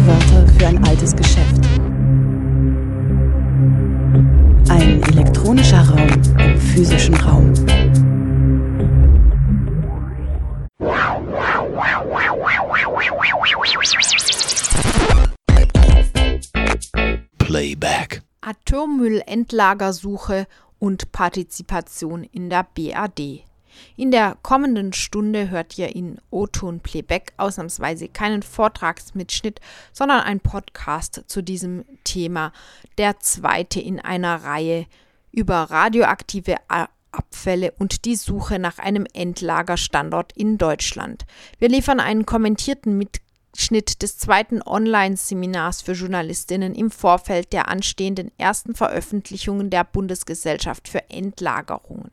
neue Wörter für ein altes Geschäft. Ein elektronischer Raum im physischen Raum. Playback. Atommüllendlagersuche und Partizipation in der BAD. In der kommenden Stunde hört ihr in O-Ton Playback ausnahmsweise keinen Vortragsmitschnitt, sondern einen Podcast zu diesem Thema, der zweite in einer Reihe über radioaktive Abfälle und die Suche nach einem Endlagerstandort in Deutschland. Wir liefern einen kommentierten Mitschnitt des zweiten Online-Seminars für Journalistinnen im Vorfeld der anstehenden ersten Veröffentlichungen der Bundesgesellschaft für Endlagerungen.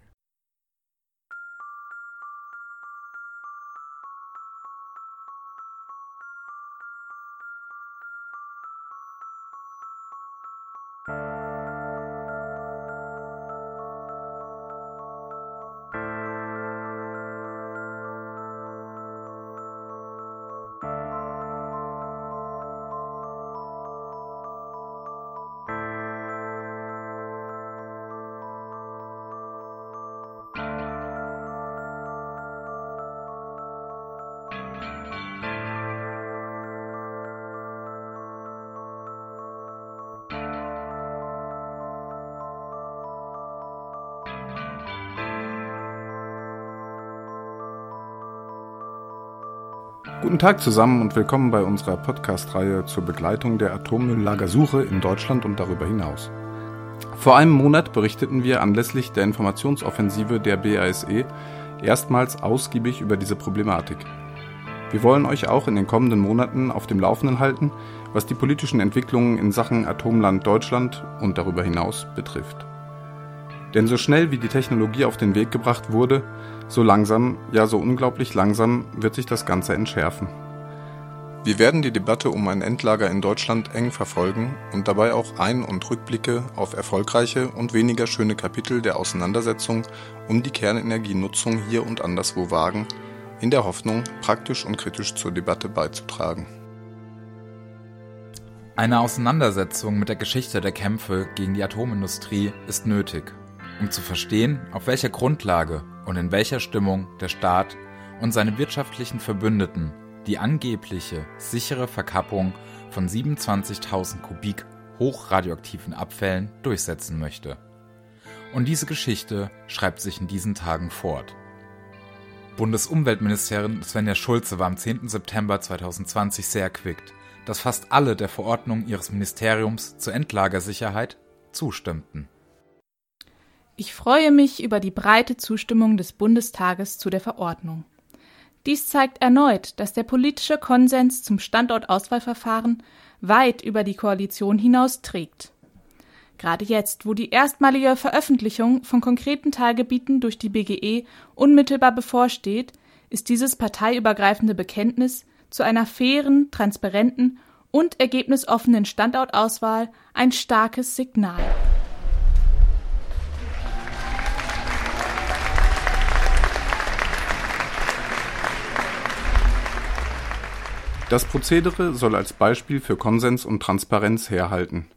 Guten Tag zusammen und willkommen bei unserer Podcast-Reihe zur Begleitung der Atommülllagersuche in Deutschland und darüber hinaus. Vor einem Monat berichteten wir anlässlich der Informationsoffensive der BASE erstmals ausgiebig über diese Problematik. Wir wollen euch auch in den kommenden Monaten auf dem Laufenden halten, was die politischen Entwicklungen in Sachen Atomland Deutschland und darüber hinaus betrifft. Denn so schnell wie die Technologie auf den Weg gebracht wurde, so langsam, ja so unglaublich langsam, wird sich das Ganze entschärfen. Wir werden die Debatte um ein Endlager in Deutschland eng verfolgen und dabei auch Ein- und Rückblicke auf erfolgreiche und weniger schöne Kapitel der Auseinandersetzung um die Kernenergienutzung hier und anderswo wagen, in der Hoffnung, praktisch und kritisch zur Debatte beizutragen. Eine Auseinandersetzung mit der Geschichte der Kämpfe gegen die Atomindustrie ist nötig, um zu verstehen, auf welcher Grundlage und in welcher Stimmung der Staat und seine wirtschaftlichen Verbündeten die angebliche sichere Verkappung von 27.000 Kubik hochradioaktiven Abfällen durchsetzen möchte. Und diese Geschichte schreibt sich in diesen Tagen fort. Bundesumweltministerin Svenja Schulze war am 10. September 2020 sehr erquickt, dass fast alle der Verordnung ihres Ministeriums zur Endlagersicherheit zustimmten. Ich freue mich über die breite Zustimmung des Bundestages zu der Verordnung. Dies zeigt erneut, dass der politische Konsens zum Standortauswahlverfahren weit über die Koalition hinaus trägt. Gerade jetzt, wo die erstmalige Veröffentlichung von konkreten Teilgebieten durch die BGE unmittelbar bevorsteht, ist dieses parteiübergreifende Bekenntnis zu einer fairen, transparenten und ergebnisoffenen Standortauswahl ein starkes Signal. Das Prozedere soll als Beispiel für Konsens und Transparenz herhalten.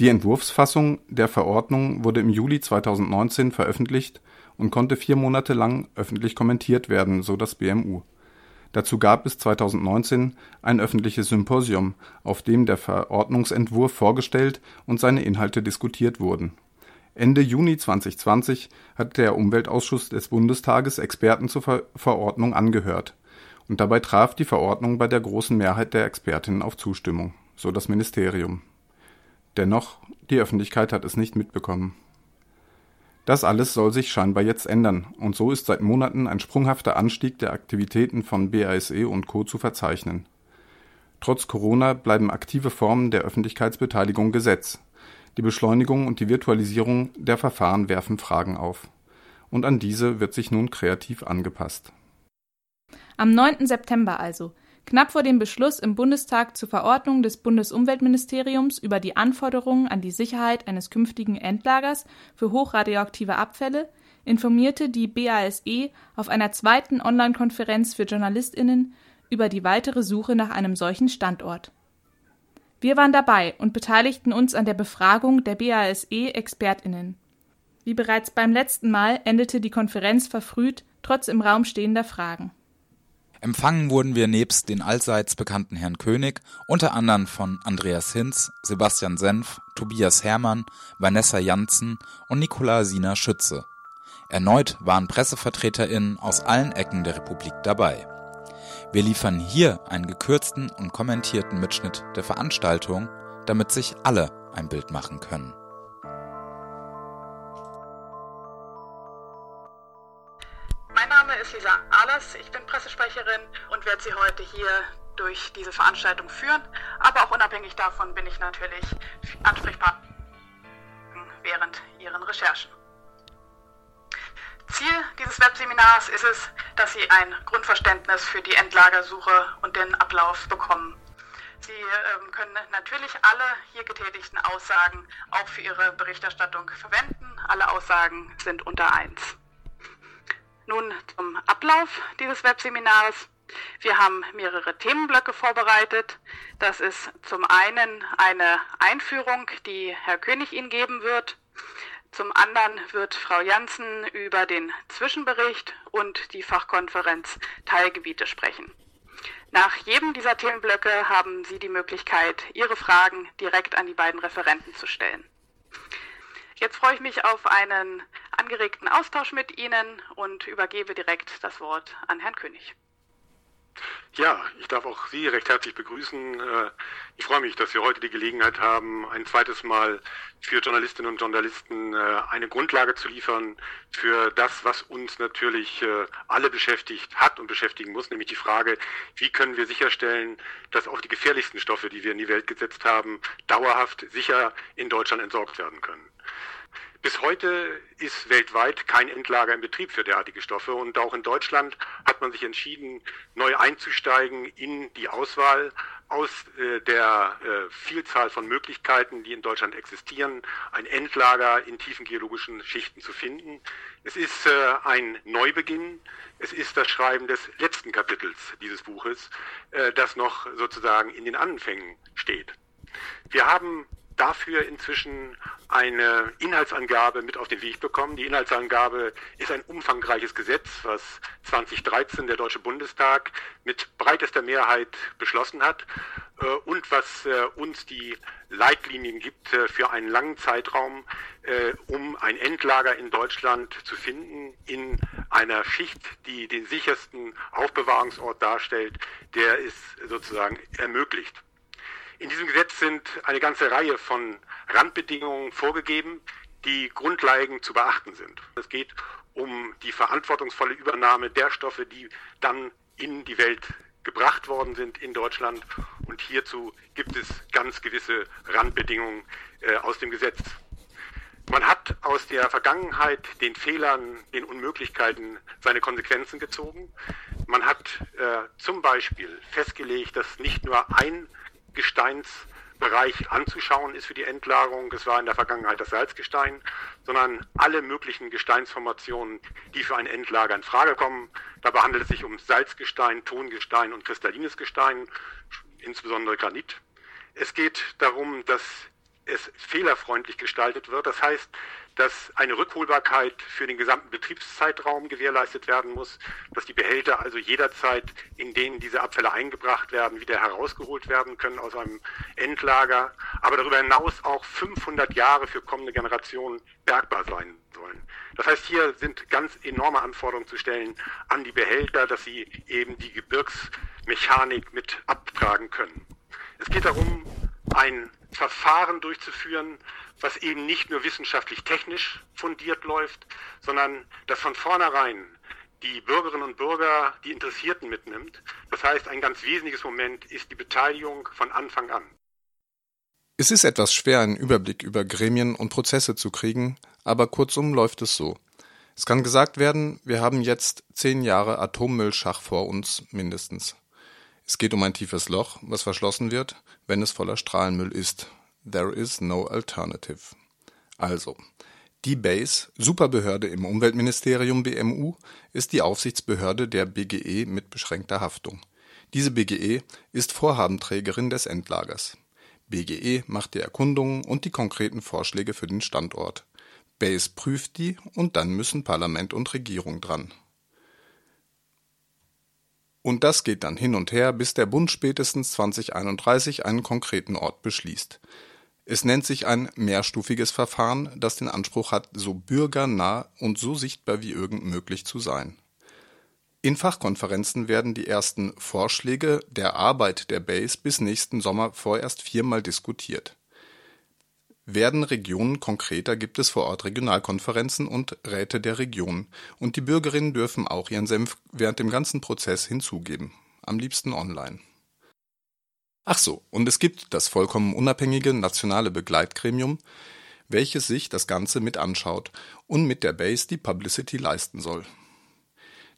Die Entwurfsfassung der Verordnung wurde im Juli 2019 veröffentlicht und konnte 4 Monate lang öffentlich kommentiert werden, so das BMU. Dazu gab es 2019 ein öffentliches Symposium, auf dem der Verordnungsentwurf vorgestellt und seine Inhalte diskutiert wurden. Ende Juni 2020 hat der Umweltausschuss des Bundestages Experten zur Verordnung angehört. Und dabei traf die Verordnung bei der großen Mehrheit der Expertinnen auf Zustimmung, so das Ministerium. Dennoch, die Öffentlichkeit hat es nicht mitbekommen. Das alles soll sich scheinbar jetzt ändern und so ist seit Monaten ein sprunghafter Anstieg der Aktivitäten von BASE und Co. zu verzeichnen. Trotz Corona bleiben aktive Formen der Öffentlichkeitsbeteiligung Gesetz. Die Beschleunigung und die Virtualisierung der Verfahren werfen Fragen auf. Und an diese wird sich nun kreativ angepasst. Am 9. September also, knapp vor dem Beschluss im Bundestag zur Verordnung des Bundesumweltministeriums über die Anforderungen an die Sicherheit eines künftigen Endlagers für hochradioaktive Abfälle, informierte die BASE auf einer zweiten Online-Konferenz für JournalistInnen über die weitere Suche nach einem solchen Standort. Wir waren dabei und beteiligten uns an der Befragung der BASE-ExpertInnen. Wie bereits beim letzten Mal endete die Konferenz verfrüht, trotz im Raum stehender Fragen. Empfangen wurden wir nebst den allseits bekannten Herrn König, unter anderem von Andreas Hinz, Sebastian Senf, Tobias Herrmann, Vanessa Jansen und Nicola Sina Schütze. Erneut waren PressevertreterInnen aus allen Ecken der Republik dabei. Wir liefern hier einen gekürzten und kommentierten Mitschnitt der Veranstaltung, damit sich alle ein Bild machen können. Mein Name ist Lisa Ahlers, ich bin Pressesprecherin und werde Sie heute hier durch diese Veranstaltung führen. Aber auch unabhängig davon bin ich natürlich Ansprechpartnerin während Ihren Recherchen. Ziel dieses Webseminars ist es, dass Sie ein Grundverständnis für die Endlagersuche und den Ablauf bekommen. Sie können natürlich alle hier getätigten Aussagen auch für Ihre Berichterstattung verwenden. Alle Aussagen sind unter 1. Nun zum Ablauf dieses Webseminars. Wir haben mehrere Themenblöcke vorbereitet. Das ist zum einen eine Einführung, die Herr König Ihnen geben wird. Zum anderen wird Frau Jansen über den Zwischenbericht und die Fachkonferenz Teilgebiete sprechen. Nach jedem dieser Themenblöcke haben Sie die Möglichkeit, Ihre Fragen direkt an die beiden Referenten zu stellen. Jetzt freue ich mich auf einen angeregten Austausch mit Ihnen und übergebe direkt das Wort an Herrn König. Ja, ich darf auch Sie recht herzlich begrüßen. Ich freue mich, dass wir heute die Gelegenheit haben, ein zweites Mal für Journalistinnen und Journalisten eine Grundlage zu liefern für das, was uns natürlich alle beschäftigt hat und beschäftigen muss, nämlich die Frage, wie können wir sicherstellen, dass auch die gefährlichsten Stoffe, die wir in die Welt gesetzt haben, dauerhaft sicher in Deutschland entsorgt werden können. Bis heute ist weltweit kein Endlager im Betrieb für derartige Stoffe und auch in Deutschland hat man sich entschieden, neu einzusteigen in die Auswahl aus der Vielzahl von Möglichkeiten, die in Deutschland existieren, ein Endlager in tiefen geologischen Schichten zu finden. Es ist ein Neubeginn, es ist das Schreiben des letzten Kapitels dieses Buches, das noch sozusagen in den Anfängen steht. Wir haben dafür inzwischen eine Inhaltsangabe mit auf den Weg bekommen. Die Inhaltsangabe ist ein umfangreiches Gesetz, was 2013 der Deutsche Bundestag mit breitester Mehrheit beschlossen hat und was uns die Leitlinien gibt für einen langen Zeitraum, um ein Endlager in Deutschland zu finden in einer Schicht, die den sichersten Aufbewahrungsort darstellt, der es sozusagen ermöglicht. In diesem Gesetz sind eine ganze Reihe von Randbedingungen vorgegeben, die grundlegend zu beachten sind. Es geht um die verantwortungsvolle Übernahme der Stoffe, die dann in die Welt gebracht worden sind in Deutschland. Und hierzu gibt es ganz gewisse Randbedingungen aus dem Gesetz. Man hat aus der Vergangenheit den Fehlern, den Unmöglichkeiten seine Konsequenzen gezogen. Man hat zum Beispiel festgelegt, dass nicht nur ein Gesteinsbereich anzuschauen ist für die Endlagerung. Es war in der Vergangenheit das Salzgestein, sondern alle möglichen Gesteinsformationen, die für ein Endlager in Frage kommen. Dabei handelt es sich um Salzgestein, Tongestein und kristallines Gestein, insbesondere Granit. Es geht darum, dass es fehlerfreundlich gestaltet wird. Das heißt, dass eine Rückholbarkeit für den gesamten Betriebszeitraum gewährleistet werden muss, dass die Behälter also jederzeit, in denen diese Abfälle eingebracht werden, wieder herausgeholt werden können aus einem Endlager, aber darüber hinaus auch 500 Jahre für kommende Generationen bergbar sein sollen. Das heißt, hier sind ganz enorme Anforderungen zu stellen an die Behälter, dass sie eben die Gebirgsmechanik mit abtragen können. Es geht darum, ein Verfahren durchzuführen, was eben nicht nur wissenschaftlich-technisch fundiert läuft, sondern das von vornherein die Bürgerinnen und Bürger, die Interessierten mitnimmt. Das heißt, ein ganz wesentliches Moment ist die Beteiligung von Anfang an. Es ist etwas schwer, einen Überblick über Gremien und Prozesse zu kriegen, aber kurzum läuft es so. Es kann gesagt werden, wir haben jetzt 10 Jahre Atommüllschach vor uns mindestens. Es geht um ein tiefes Loch, was verschlossen wird, wenn es voller Strahlenmüll ist. There is no alternative. Also, die BASE, Superbehörde im Umweltministerium BMU, ist die Aufsichtsbehörde der BGE mit beschränkter Haftung. Diese BGE ist Vorhabenträgerin des Endlagers. BGE macht die Erkundungen und die konkreten Vorschläge für den Standort. BASE prüft die und dann müssen Parlament und Regierung dran. Und das geht dann hin und her, bis der Bund spätestens 2031 einen konkreten Ort beschließt. Es nennt sich ein mehrstufiges Verfahren, das den Anspruch hat, so bürgernah und so sichtbar wie irgend möglich zu sein. In Fachkonferenzen werden die ersten Vorschläge der Arbeit der BASE bis nächsten Sommer vorerst 4-mal diskutiert. Werden Regionen konkreter, gibt es vor Ort Regionalkonferenzen und Räte der Regionen. Und die Bürgerinnen dürfen auch ihren Senf während dem ganzen Prozess hinzugeben. Am liebsten online. Ach so, und es gibt das vollkommen unabhängige nationale Begleitgremium, welches sich das Ganze mit anschaut und mit der BASE die Publicity leisten soll.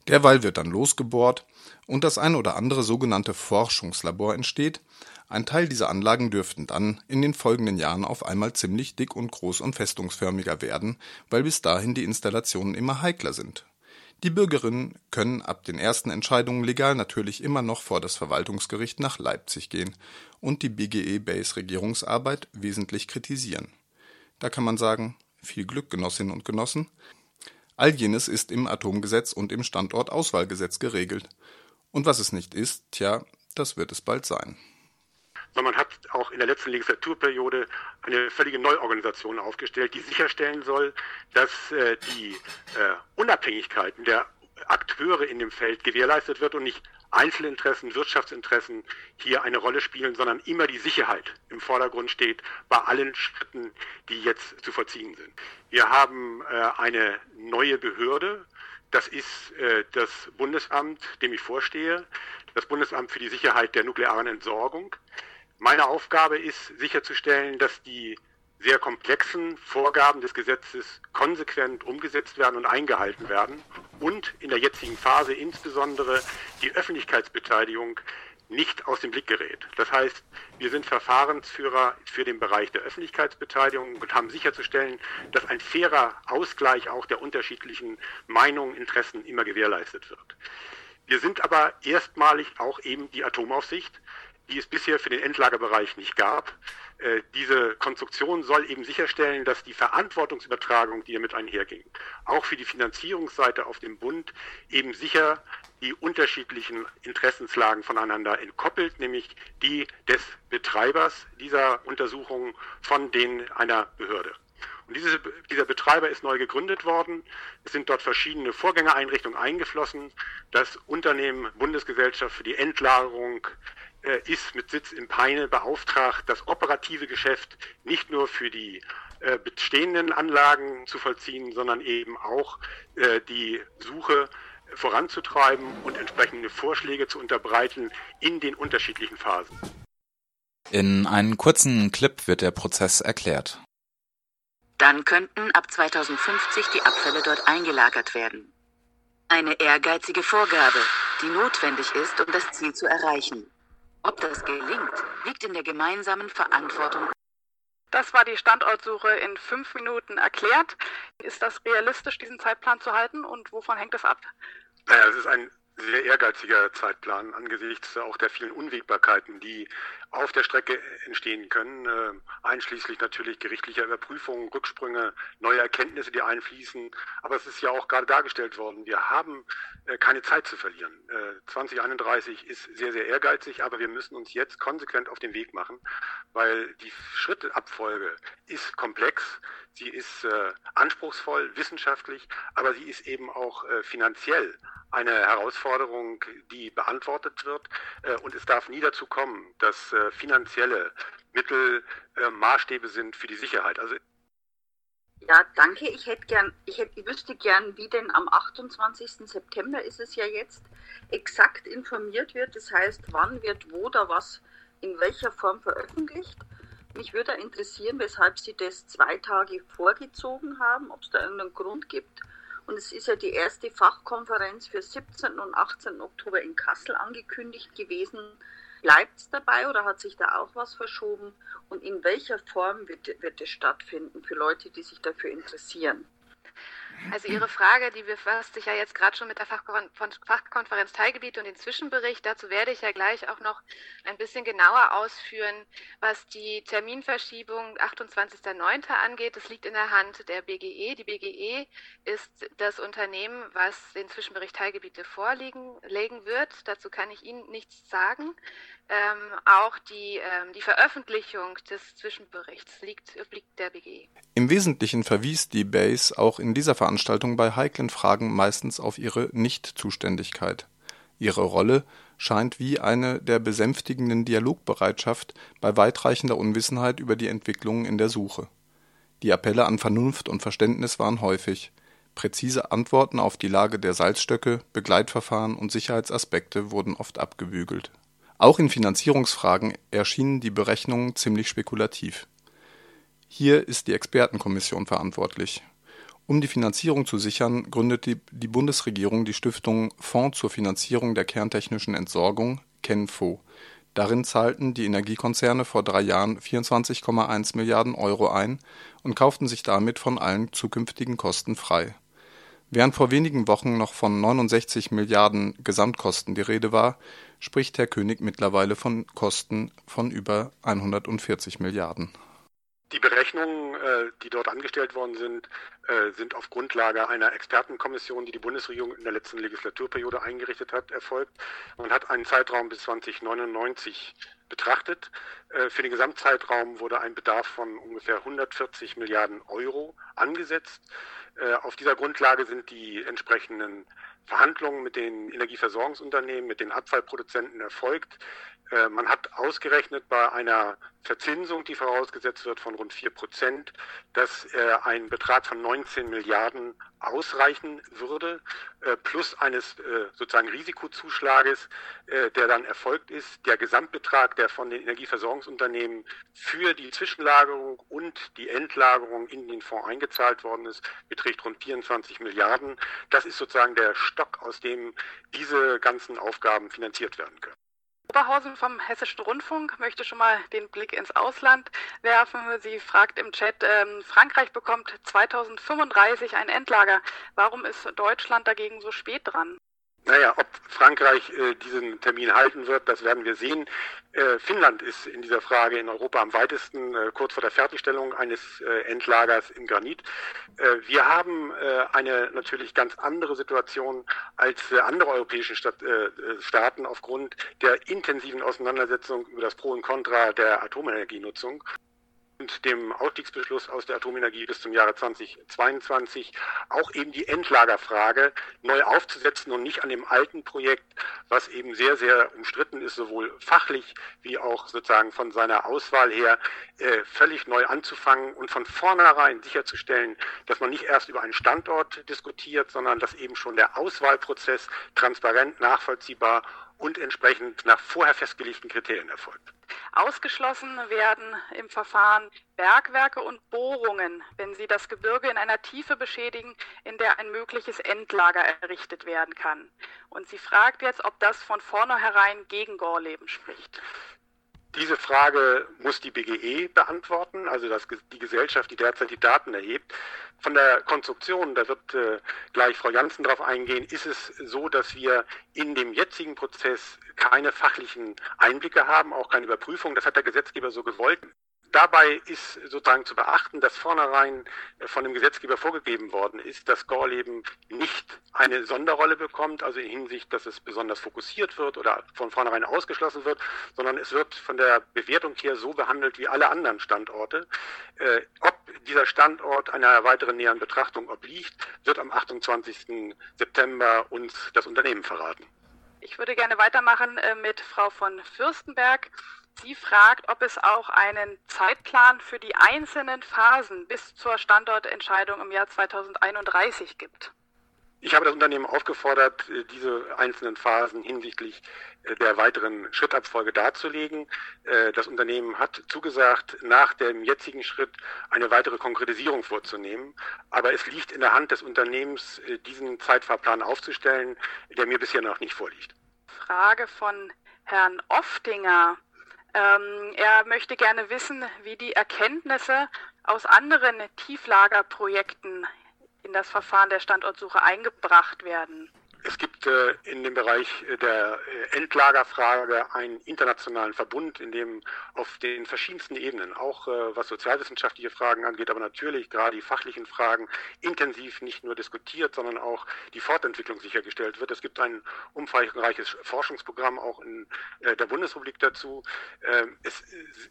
Derweil wird dann losgebohrt und das ein oder andere sogenannte Forschungslabor entsteht. Ein Teil dieser Anlagen dürften dann in den folgenden Jahren auf einmal ziemlich dick und groß und festungsförmiger werden, weil bis dahin die Installationen immer heikler sind. Die Bürgerinnen können ab den ersten Entscheidungen legal natürlich immer noch vor das Verwaltungsgericht nach Leipzig gehen und die BGE-Base-Regierungsarbeit wesentlich kritisieren. Da kann man sagen, viel Glück, Genossinnen und Genossen. All jenes ist im Atomgesetz und im Standortauswahlgesetz geregelt. Und was es nicht ist, tja, das wird es bald sein. Sondern man hat auch in der letzten Legislaturperiode eine völlige Neuorganisation aufgestellt, die sicherstellen soll, dass die Unabhängigkeiten der Akteure in dem Feld gewährleistet wird und nicht Einzelinteressen, Wirtschaftsinteressen hier eine Rolle spielen, sondern immer die Sicherheit im Vordergrund steht bei allen Schritten, die jetzt zu vollziehen sind. Wir haben eine neue Behörde, das ist das Bundesamt, dem ich vorstehe, das Bundesamt für die Sicherheit der nuklearen Entsorgung. Meine Aufgabe ist, sicherzustellen, dass die sehr komplexen Vorgaben des Gesetzes konsequent umgesetzt werden und eingehalten werden und in der jetzigen Phase insbesondere die Öffentlichkeitsbeteiligung nicht aus dem Blick gerät. Das heißt, wir sind Verfahrensführer für den Bereich der Öffentlichkeitsbeteiligung und haben sicherzustellen, dass ein fairer Ausgleich auch der unterschiedlichen Meinungen, Interessen immer gewährleistet wird. Wir sind aber erstmalig auch eben die Atomaufsicht, die es bisher für den Endlagerbereich nicht gab. Diese Konstruktion soll eben sicherstellen, dass die Verantwortungsübertragung, die damit einherging, auch für die Finanzierungsseite auf dem Bund eben sicher die unterschiedlichen Interessenslagen voneinander entkoppelt, nämlich die des Betreibers dieser Untersuchungen von denen einer Behörde. Und dieser Betreiber ist neu gegründet worden. Es sind dort verschiedene Vorgängereinrichtungen eingeflossen. Das Unternehmen Bundesgesellschaft für die Endlagerung ist mit Sitz in Peine beauftragt, das operative Geschäft nicht nur für die bestehenden Anlagen zu vollziehen, sondern eben auch die Suche voranzutreiben und entsprechende Vorschläge zu unterbreiten in den unterschiedlichen Phasen. In einem kurzen Clip wird der Prozess erklärt. Dann könnten ab 2050 die Abfälle dort eingelagert werden. Eine ehrgeizige Vorgabe, die notwendig ist, um das Ziel zu erreichen. Ob das gelingt, liegt in der gemeinsamen Verantwortung. Das war die Standortsuche in 5 Minuten erklärt. Ist das realistisch, diesen Zeitplan zu halten und wovon hängt das ab? Naja, es ist ein sehr ehrgeiziger Zeitplan angesichts auch der vielen Unwägbarkeiten, die auf der Strecke entstehen können, einschließlich natürlich gerichtlicher Überprüfungen, Rücksprünge, neue Erkenntnisse, die einfließen. Aber es ist ja auch gerade dargestellt worden, wir haben keine Zeit zu verlieren. 2031 ist sehr, sehr ehrgeizig, aber wir müssen uns jetzt konsequent auf den Weg machen, weil die Schrittabfolge ist komplex, sie ist anspruchsvoll, wissenschaftlich, aber sie ist eben auch finanziell eine Herausforderung, die beantwortet wird. Und es darf nie dazu kommen, dass finanzielle Mittel Maßstäbe sind für die Sicherheit. Also ja, danke. Ich wüsste gern, wie denn am 28. September ist es ja jetzt exakt informiert wird. Das heißt, wann wird wo da was in welcher Form veröffentlicht. Mich würde interessieren, weshalb Sie das 2 Tage vorgezogen haben, ob es da irgendeinen Grund gibt. Und es ist ja die erste Fachkonferenz für 17. und 18. Oktober in Kassel angekündigt gewesen. Bleibt es dabei oder hat sich da auch was verschoben? Und in welcher Form wird es stattfinden für Leute, die sich dafür interessieren? Also Ihre Frage, die befasst sich ja jetzt gerade schon mit der Fachkonferenz Teilgebiete und den Zwischenbericht. Dazu werde ich ja gleich auch noch ein bisschen genauer ausführen, was die Terminverschiebung 28.09. angeht. Das liegt in der Hand der BGE. Die BGE ist das Unternehmen, was den Zwischenbericht Teilgebiete vorlegen wird. Dazu kann ich Ihnen nichts sagen. Auch die Veröffentlichung des Zwischenberichts obliegt der BGE. Im Wesentlichen verwies die BASE auch in dieser Veranstaltung bei heiklen Fragen meistens auf ihre Nichtzuständigkeit. Ihre Rolle scheint wie eine der besänftigenden Dialogbereitschaft bei weitreichender Unwissenheit über die Entwicklungen in der Suche. Die Appelle an Vernunft und Verständnis waren häufig. Präzise Antworten auf die Lage der Salzstöcke, Begleitverfahren und Sicherheitsaspekte wurden oft abgebügelt. Auch in Finanzierungsfragen erschienen die Berechnungen ziemlich spekulativ. Hier ist die Expertenkommission verantwortlich. Um die Finanzierung zu sichern, gründete die Bundesregierung die Stiftung Fonds zur Finanzierung der kerntechnischen Entsorgung, Kenfo. Darin zahlten die Energiekonzerne vor 3 Jahren 24,1 Milliarden Euro ein und kauften sich damit von allen zukünftigen Kosten frei. Während vor wenigen Wochen noch von 69 Milliarden Gesamtkosten die Rede war, spricht Herr König mittlerweile von Kosten von über 140 Milliarden. Die Berechnungen, die dort angestellt worden sind, sind auf Grundlage einer Expertenkommission, die die Bundesregierung in der letzten Legislaturperiode eingerichtet hat, erfolgt. Man hat einen Zeitraum bis 2099 betrachtet. Für den Gesamtzeitraum wurde ein Bedarf von ungefähr 140 Milliarden Euro angesetzt. Auf dieser Grundlage sind die entsprechenden Verhandlungen mit den Energieversorgungsunternehmen, mit den Abfallproduzenten erfolgt. Man hat ausgerechnet bei einer Verzinsung, die vorausgesetzt wird, von rund 4%, dass ein Betrag von 19 Milliarden ausreichen würde, plus eines sozusagen Risikozuschlages, der dann erfolgt ist. Der Gesamtbetrag, der von den Energieversorgungsunternehmen für die Zwischenlagerung und die Endlagerung in den Fonds eingezahlt worden ist, beträgt rund 24 Milliarden. Das ist sozusagen der Stock, aus dem diese ganzen Aufgaben finanziert werden können. Oberhausen vom Hessischen Rundfunk möchte schon mal den Blick ins Ausland werfen. Sie fragt im Chat, Frankreich bekommt 2035 ein Endlager. Warum ist Deutschland dagegen so spät dran? Naja, ob Frankreich diesen Termin halten wird, das werden wir sehen. Finnland ist in dieser Frage in Europa am weitesten, kurz vor der Fertigstellung eines Endlagers im Granit. Wir haben eine natürlich ganz andere Situation als andere europäische Staaten aufgrund der intensiven Auseinandersetzung über das Pro und Contra der Atomenergienutzung. Und dem Ausstiegsbeschluss aus der Atomenergie bis zum Jahre 2022 auch eben die Endlagerfrage neu aufzusetzen und nicht an dem alten Projekt, was eben sehr, sehr umstritten ist, sowohl fachlich wie auch sozusagen von seiner Auswahl her, völlig neu anzufangen und von vornherein sicherzustellen, dass man nicht erst über einen Standort diskutiert, sondern dass eben schon der Auswahlprozess transparent, nachvollziehbar und entsprechend nach vorher festgelegten Kriterien erfolgt. Ausgeschlossen werden im Verfahren Bergwerke und Bohrungen, wenn sie das Gebirge in einer Tiefe beschädigen, in der ein mögliches Endlager errichtet werden kann. Und sie fragt jetzt, ob das von vornherein gegen Gorleben spricht. Diese Frage muss die BGE beantworten, also die Gesellschaft, die derzeit die Daten erhebt. Von der Konstruktion, da wird gleich Frau Jansen darauf eingehen, ist es so, dass wir in dem jetzigen Prozess keine fachlichen Einblicke haben, auch keine Überprüfung. Das hat der Gesetzgeber so gewollt. Dabei ist sozusagen zu beachten, dass vornherein von dem Gesetzgeber vorgegeben worden ist, dass Gorleben nicht eine Sonderrolle bekommt, also in Hinsicht, dass es besonders fokussiert wird oder von vornherein ausgeschlossen wird, sondern es wird von der Bewertung her so behandelt wie alle anderen Standorte. Ob dieser Standort einer weiteren näheren Betrachtung obliegt, wird am 28. September uns das Unternehmen verraten. Ich würde gerne weitermachen mit Frau von Fürstenberg. Sie fragt, ob es auch einen Zeitplan für die einzelnen Phasen bis zur Standortentscheidung im Jahr 2031 gibt. Ich habe das Unternehmen aufgefordert, diese einzelnen Phasen hinsichtlich der weiteren Schrittabfolge darzulegen. Das Unternehmen hat zugesagt, nach dem jetzigen Schritt eine weitere Konkretisierung vorzunehmen. Aber es liegt in der Hand des Unternehmens, diesen Zeitfahrplan aufzustellen, der mir bisher noch nicht vorliegt. Frage von Herrn Oftinger. Er möchte gerne wissen, wie die Erkenntnisse aus anderen Tieflagerprojekten in das Verfahren der Standortsuche eingebracht werden? Es gibt in dem Bereich der Endlagerfrage einen internationalen Verbund, in dem auf den verschiedensten Ebenen, auch was sozialwissenschaftliche Fragen angeht, aber natürlich gerade die fachlichen Fragen intensiv nicht nur diskutiert, sondern auch die Fortentwicklung sichergestellt wird. Es gibt ein umfangreiches Forschungsprogramm auch in der Bundesrepublik dazu. Es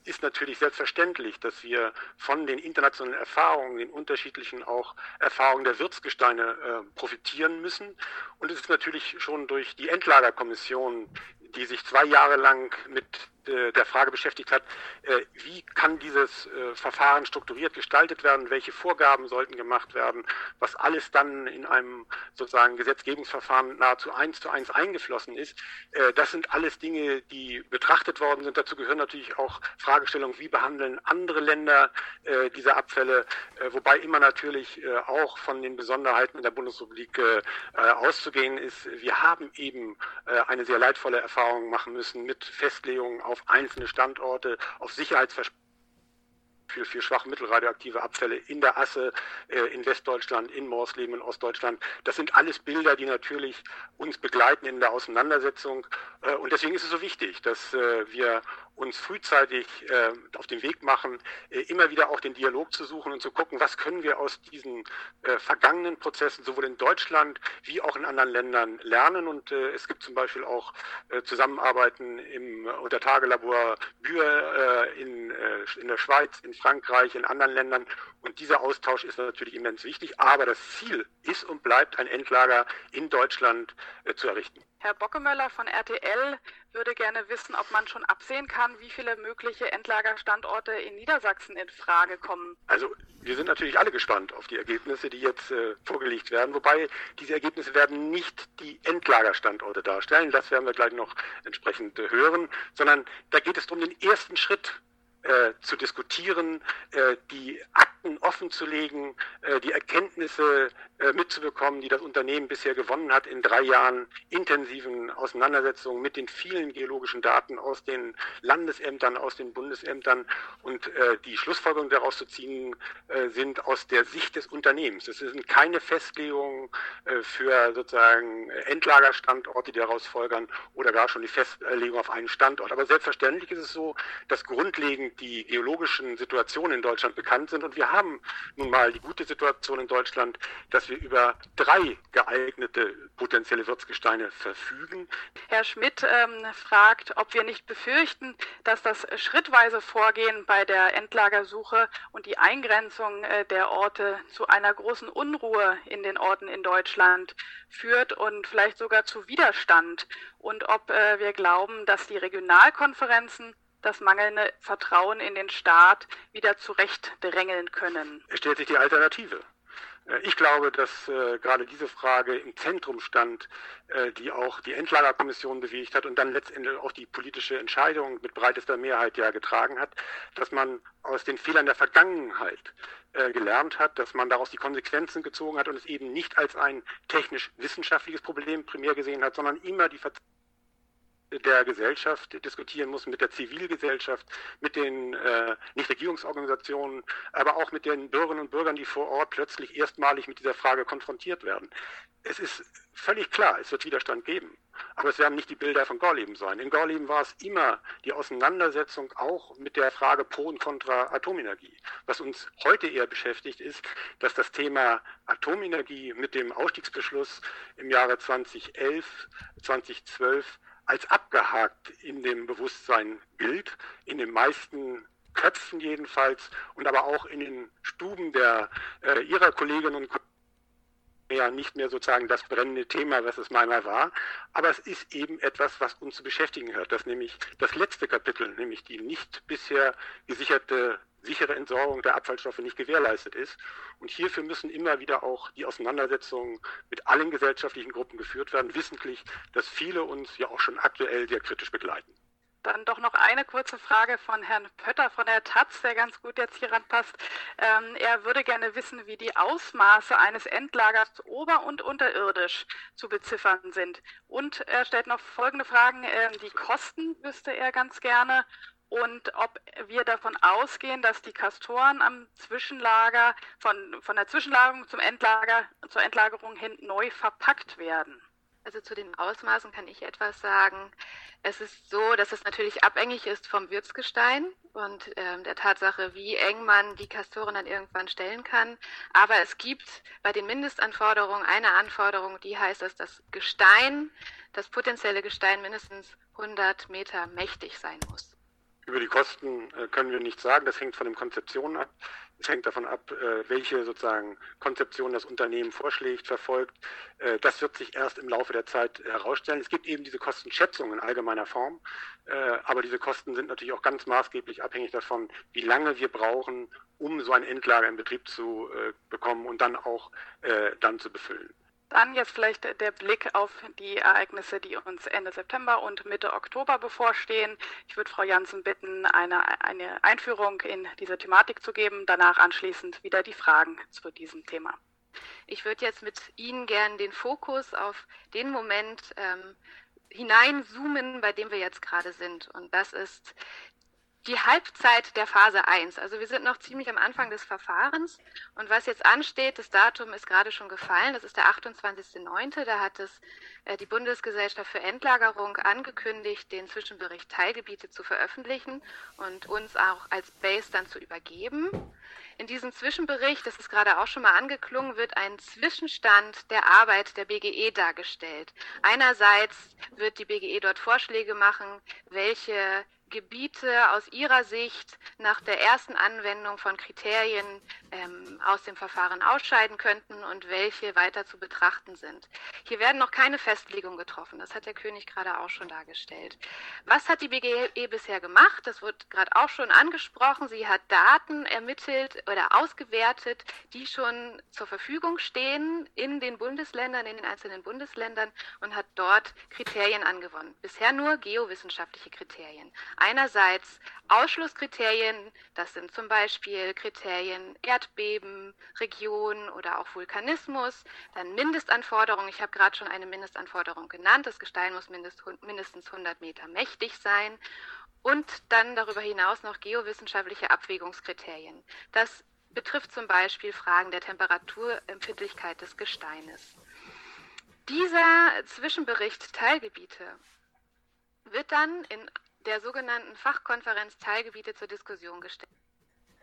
ist natürlich selbstverständlich, dass wir von den internationalen Erfahrungen, den unterschiedlichen auch Erfahrungen der Wirtsgesteine profitieren müssen. Und es ist natürlich schon durch die Endlagerkommission, die sich 2 Jahre lang mit der Frage beschäftigt hat, wie kann dieses Verfahren strukturiert gestaltet werden, welche Vorgaben sollten gemacht werden, was alles dann in einem sozusagen Gesetzgebungsverfahren nahezu 1:1 eingeflossen ist. Das sind alles Dinge, die betrachtet worden sind. Dazu gehören natürlich auch Fragestellungen, wie behandeln andere Länder diese Abfälle, wobei immer natürlich auch von den Besonderheiten der Bundesrepublik auszugehen ist. Wir haben eben eine sehr leidvolle Erfahrung machen müssen mit Festlegungen auf einzelne Standorte, auf Sicherheitsversprechen für schwach mittelradioaktive Abfälle in der Asse, in Westdeutschland, in Morsleben, in Ostdeutschland. Das sind alles Bilder, die natürlich uns begleiten in der Auseinandersetzung. Und deswegen ist es so wichtig, dass wir uns frühzeitig auf den Weg machen, immer wieder auch den Dialog zu suchen und zu gucken, was können wir aus diesen vergangenen Prozessen sowohl in Deutschland wie auch in anderen Ländern lernen. Und es gibt zum Beispiel auch Zusammenarbeiten im Untertagelabor Bühr in der Schweiz, in Frankreich, in anderen Ländern. Und dieser Austausch ist natürlich immens wichtig. Aber das Ziel ist und bleibt, ein Endlager in Deutschland zu errichten. Herr Bockemöller von RTL würde gerne wissen, ob man schon absehen kann, wie viele mögliche Endlagerstandorte in Niedersachsen in Frage kommen. Also wir sind natürlich alle gespannt auf die Ergebnisse, die jetzt vorgelegt werden. Wobei diese Ergebnisse werden nicht die Endlagerstandorte darstellen. Das werden wir gleich noch entsprechend hören. Sondern da geht es darum, den ersten Schritt zu diskutieren, die Akten offenzulegen, die Erkenntnisse mitzubekommen, die das Unternehmen bisher gewonnen hat in 3 Jahren intensiven Auseinandersetzungen mit den vielen geologischen Daten aus den Landesämtern, aus den Bundesämtern, und die Schlussfolgerungen daraus zu ziehen sind aus der Sicht des Unternehmens. Es sind keine Festlegungen für sozusagen Endlagerstandorte, die daraus folgern, oder gar schon die Festlegung auf einen Standort. Aber selbstverständlich ist es so, dass grundlegend die geologischen Situationen in Deutschland bekannt sind. Und wir haben nun mal die gute Situation in Deutschland, dass wir über 3 geeignete potenzielle Wirtsgesteine verfügen. Herr Schmidt fragt, ob wir nicht befürchten, dass das schrittweise Vorgehen bei der Endlagersuche und die Eingrenzung der Orte zu einer großen Unruhe in den Orten in Deutschland führt und vielleicht sogar zu Widerstand. Und ob wir glauben, dass die Regionalkonferenzen das mangelnde Vertrauen in den Staat wieder zurechtdrängeln können. Es stellt sich die Alternative. Ich glaube, dass gerade diese Frage im Zentrum stand, die auch die Endlagerkommission bewegt hat und dann letztendlich auch die politische Entscheidung mit breitester Mehrheit ja getragen hat, dass man aus den Fehlern der Vergangenheit gelernt hat, dass man daraus die Konsequenzen gezogen hat und es eben nicht als ein technisch-wissenschaftliches Problem primär gesehen hat, sondern immer die der Gesellschaft diskutieren muss, mit der Zivilgesellschaft, mit den Nichtregierungsorganisationen, aber auch mit den Bürgerinnen und Bürgern, die vor Ort plötzlich erstmalig mit dieser Frage konfrontiert werden. Es ist völlig klar, es wird Widerstand geben, aber es werden nicht die Bilder von Gorleben sein. In Gorleben war es immer die Auseinandersetzung auch mit der Frage pro und contra Atomenergie. Was uns heute eher beschäftigt ist, dass das Thema Atomenergie mit dem Ausstiegsbeschluss im Jahre 2011, 2012 als abgehakt in dem Bewusstsein gilt, in den meisten Köpfen jedenfalls und aber auch in den Stuben der ihrer Kolleginnen und Kollegen ja nicht mehr sozusagen das brennende Thema, was es meiner war. Aber es ist eben etwas, was uns zu beschäftigen gehört. Das nämlich das letzte Kapitel, nämlich die nicht bisher gesicherte sichere Entsorgung der Abfallstoffe nicht gewährleistet ist. Und hierfür müssen immer wieder auch die Auseinandersetzungen mit allen gesellschaftlichen Gruppen geführt werden, wissentlich, dass viele uns ja auch schon aktuell sehr kritisch begleiten. Dann doch noch eine kurze Frage von Herrn Pötter von der Taz, der ganz gut jetzt hier ranpasst. Er würde gerne wissen, wie die Ausmaße eines Endlagers ober- und unterirdisch zu beziffern sind. Und er stellt noch folgende Fragen. Die Kosten wüsste er ganz gerne. und ob wir davon ausgehen, dass die Castoren am Zwischenlager von der Zwischenlagerung zur Endlagerung hin neu verpackt werden. Also zu den Ausmaßen kann ich etwas sagen. Es ist so, dass es natürlich abhängig ist vom Wirtsgestein und der Tatsache, wie eng man die Castoren dann irgendwann stellen kann. Aber es gibt bei den Mindestanforderungen eine Anforderung, die heißt, dass das Gestein, das potenzielle Gestein mindestens 100 Meter mächtig sein muss. Über die Kosten können wir nichts sagen. Das hängt von den Konzeptionen ab. Es hängt davon ab, welche sozusagen Konzeption das Unternehmen vorschlägt, verfolgt. Das wird sich erst im Laufe der Zeit herausstellen. Es gibt eben diese Kostenschätzungen in allgemeiner Form. Aber diese Kosten sind natürlich auch ganz maßgeblich abhängig davon, wie lange wir brauchen, um so ein Endlager in Betrieb zu bekommen und dann auch dann zu befüllen. Dann jetzt vielleicht der Blick auf die Ereignisse, die uns Ende September und Mitte Oktober bevorstehen. Ich würde Frau Jansen bitten, eine Einführung in diese Thematik zu geben, danach anschließend wieder die Fragen zu diesem Thema. Ich würde jetzt mit Ihnen gerne den Fokus auf den Moment hineinzoomen, bei dem wir jetzt gerade sind. Und das ist die Halbzeit der Phase 1. Also wir sind noch ziemlich am Anfang des Verfahrens und was jetzt ansteht, das Datum ist gerade schon gefallen, das ist der 28.09., da hat es die Bundesgesellschaft für Endlagerung angekündigt, den Zwischenbericht Teilgebiete zu veröffentlichen und uns auch als BASE dann zu übergeben. In diesem Zwischenbericht, das ist gerade auch schon mal angeklungen, wird ein Zwischenstand der Arbeit der BGE dargestellt. Einerseits wird die BGE dort Vorschläge machen, welche Gebiete aus ihrer Sicht nach der ersten Anwendung von Kriterien aus dem Verfahren ausscheiden könnten und welche weiter zu betrachten sind. Hier werden noch keine Festlegungen getroffen. Das hat der König gerade auch schon dargestellt. Was hat die BGE bisher gemacht? Das wird gerade auch schon angesprochen. Sie hat Daten ermittelt oder ausgewertet, die schon zur Verfügung stehen in den Bundesländern, in den einzelnen Bundesländern und hat dort Kriterien angewandt. Bisher nur geowissenschaftliche Kriterien. Einerseits Ausschlusskriterien, das sind zum Beispiel Kriterien Erdbeben, Region oder auch Vulkanismus. Dann Mindestanforderungen, ich habe gerade schon eine Mindestanforderung genannt, das Gestein muss mindestens 100 Meter mächtig sein. Und dann darüber hinaus noch geowissenschaftliche Abwägungskriterien. Das betrifft zum Beispiel Fragen der Temperaturempfindlichkeit des Gesteines. Dieser Zwischenbericht Teilgebiete wird dann in der sogenannten Fachkonferenz Teilgebiete zur Diskussion gestellt.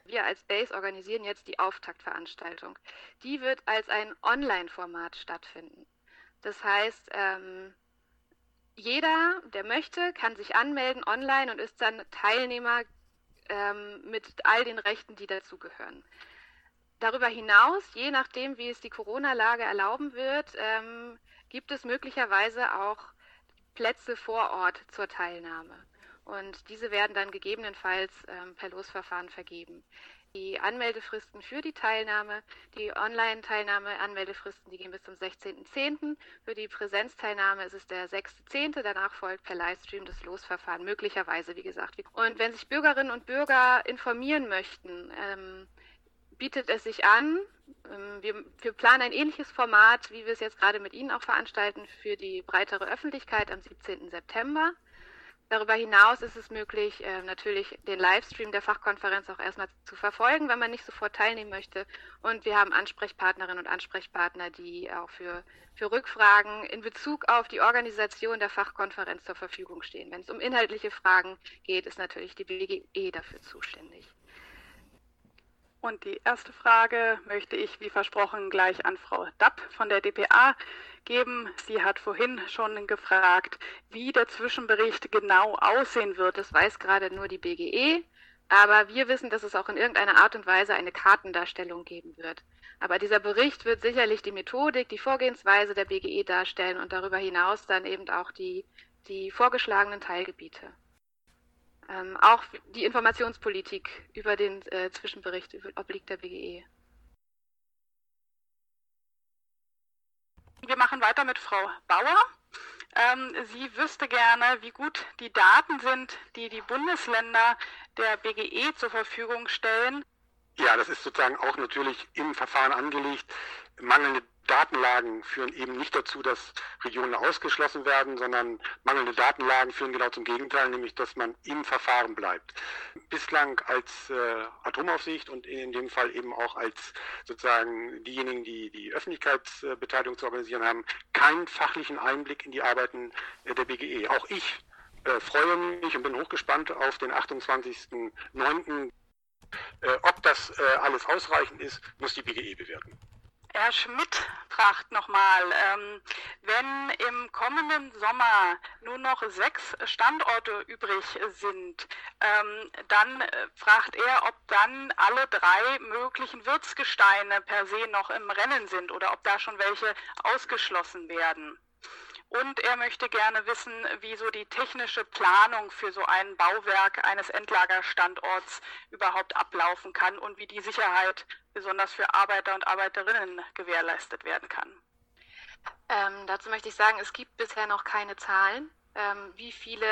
Wir als BASE organisieren jetzt die Auftaktveranstaltung. Die wird als ein Online-Format stattfinden. Das heißt, jeder, der möchte, kann sich anmelden online und ist dann Teilnehmer mit all den Rechten, die dazugehören. Darüber hinaus, je nachdem, wie es die Corona-Lage erlauben wird, gibt es möglicherweise auch Plätze vor Ort zur Teilnahme. Und diese werden dann gegebenenfalls per Losverfahren vergeben. Die Anmeldefristen für die Teilnahme, die Online-Teilnahme-Anmeldefristen, die gehen bis zum 16.10. Für die Präsenzteilnahme ist es der 6.10. Danach folgt per Livestream das Losverfahren, möglicherweise, wie gesagt. Und wenn sich Bürgerinnen und Bürger informieren möchten, bietet es sich an. Wir planen ein ähnliches Format, wie wir es jetzt gerade mit Ihnen auch veranstalten, für die breitere Öffentlichkeit am 17. September. Darüber hinaus ist es möglich, natürlich den Livestream der Fachkonferenz auch erstmal zu verfolgen, wenn man nicht sofort teilnehmen möchte. Und wir haben Ansprechpartnerinnen und Ansprechpartner, die auch für Rückfragen in Bezug auf die Organisation der Fachkonferenz zur Verfügung stehen. Wenn es um inhaltliche Fragen geht, ist natürlich die BGE dafür zuständig. Und die erste Frage möchte ich, wie versprochen, gleich an Frau Dapp von der dpa geben. Sie hat vorhin schon gefragt, wie der Zwischenbericht genau aussehen wird. Das weiß gerade nur die BGE, aber wir wissen, dass es auch in irgendeiner Art und Weise eine Kartendarstellung geben wird. Aber dieser Bericht wird sicherlich die Methodik, die Vorgehensweise der BGE darstellen und darüber hinaus dann eben auch die vorgeschlagenen Teilgebiete. Auch die Informationspolitik über den Zwischenbericht obliegt der BGE. Wir machen weiter mit Frau Bauer. Sie wüsste gerne, wie gut die Daten sind, die die Bundesländer der BGE zur Verfügung stellen. Ja, das ist sozusagen auch natürlich im Verfahren angelegt. Mangelnde Datenlagen führen eben nicht dazu, dass Regionen ausgeschlossen werden, sondern mangelnde Datenlagen führen genau zum Gegenteil, nämlich dass man im Verfahren bleibt. Bislang als Atomaufsicht und in dem Fall eben auch als sozusagen diejenigen, die die Öffentlichkeitsbeteiligung zu organisieren haben, keinen fachlichen Einblick in die Arbeiten der BGE. Auch ich freue mich und bin hochgespannt auf den 28.09. Ob das alles ausreichend ist, muss die BGE bewerten. Herr Schmidt fragt nochmal, wenn im kommenden Sommer nur noch 6 Standorte übrig sind, dann fragt er, ob dann alle 3 möglichen Wirtsgesteine per se noch im Rennen sind oder ob da schon welche ausgeschlossen werden. Und er möchte gerne wissen, wie so die technische Planung für so ein Bauwerk eines Endlagerstandorts überhaupt ablaufen kann und wie die Sicherheit besonders für Arbeiter und Arbeiterinnen gewährleistet werden kann. Dazu möchte ich sagen, es gibt bisher noch keine Zahlen, wie viele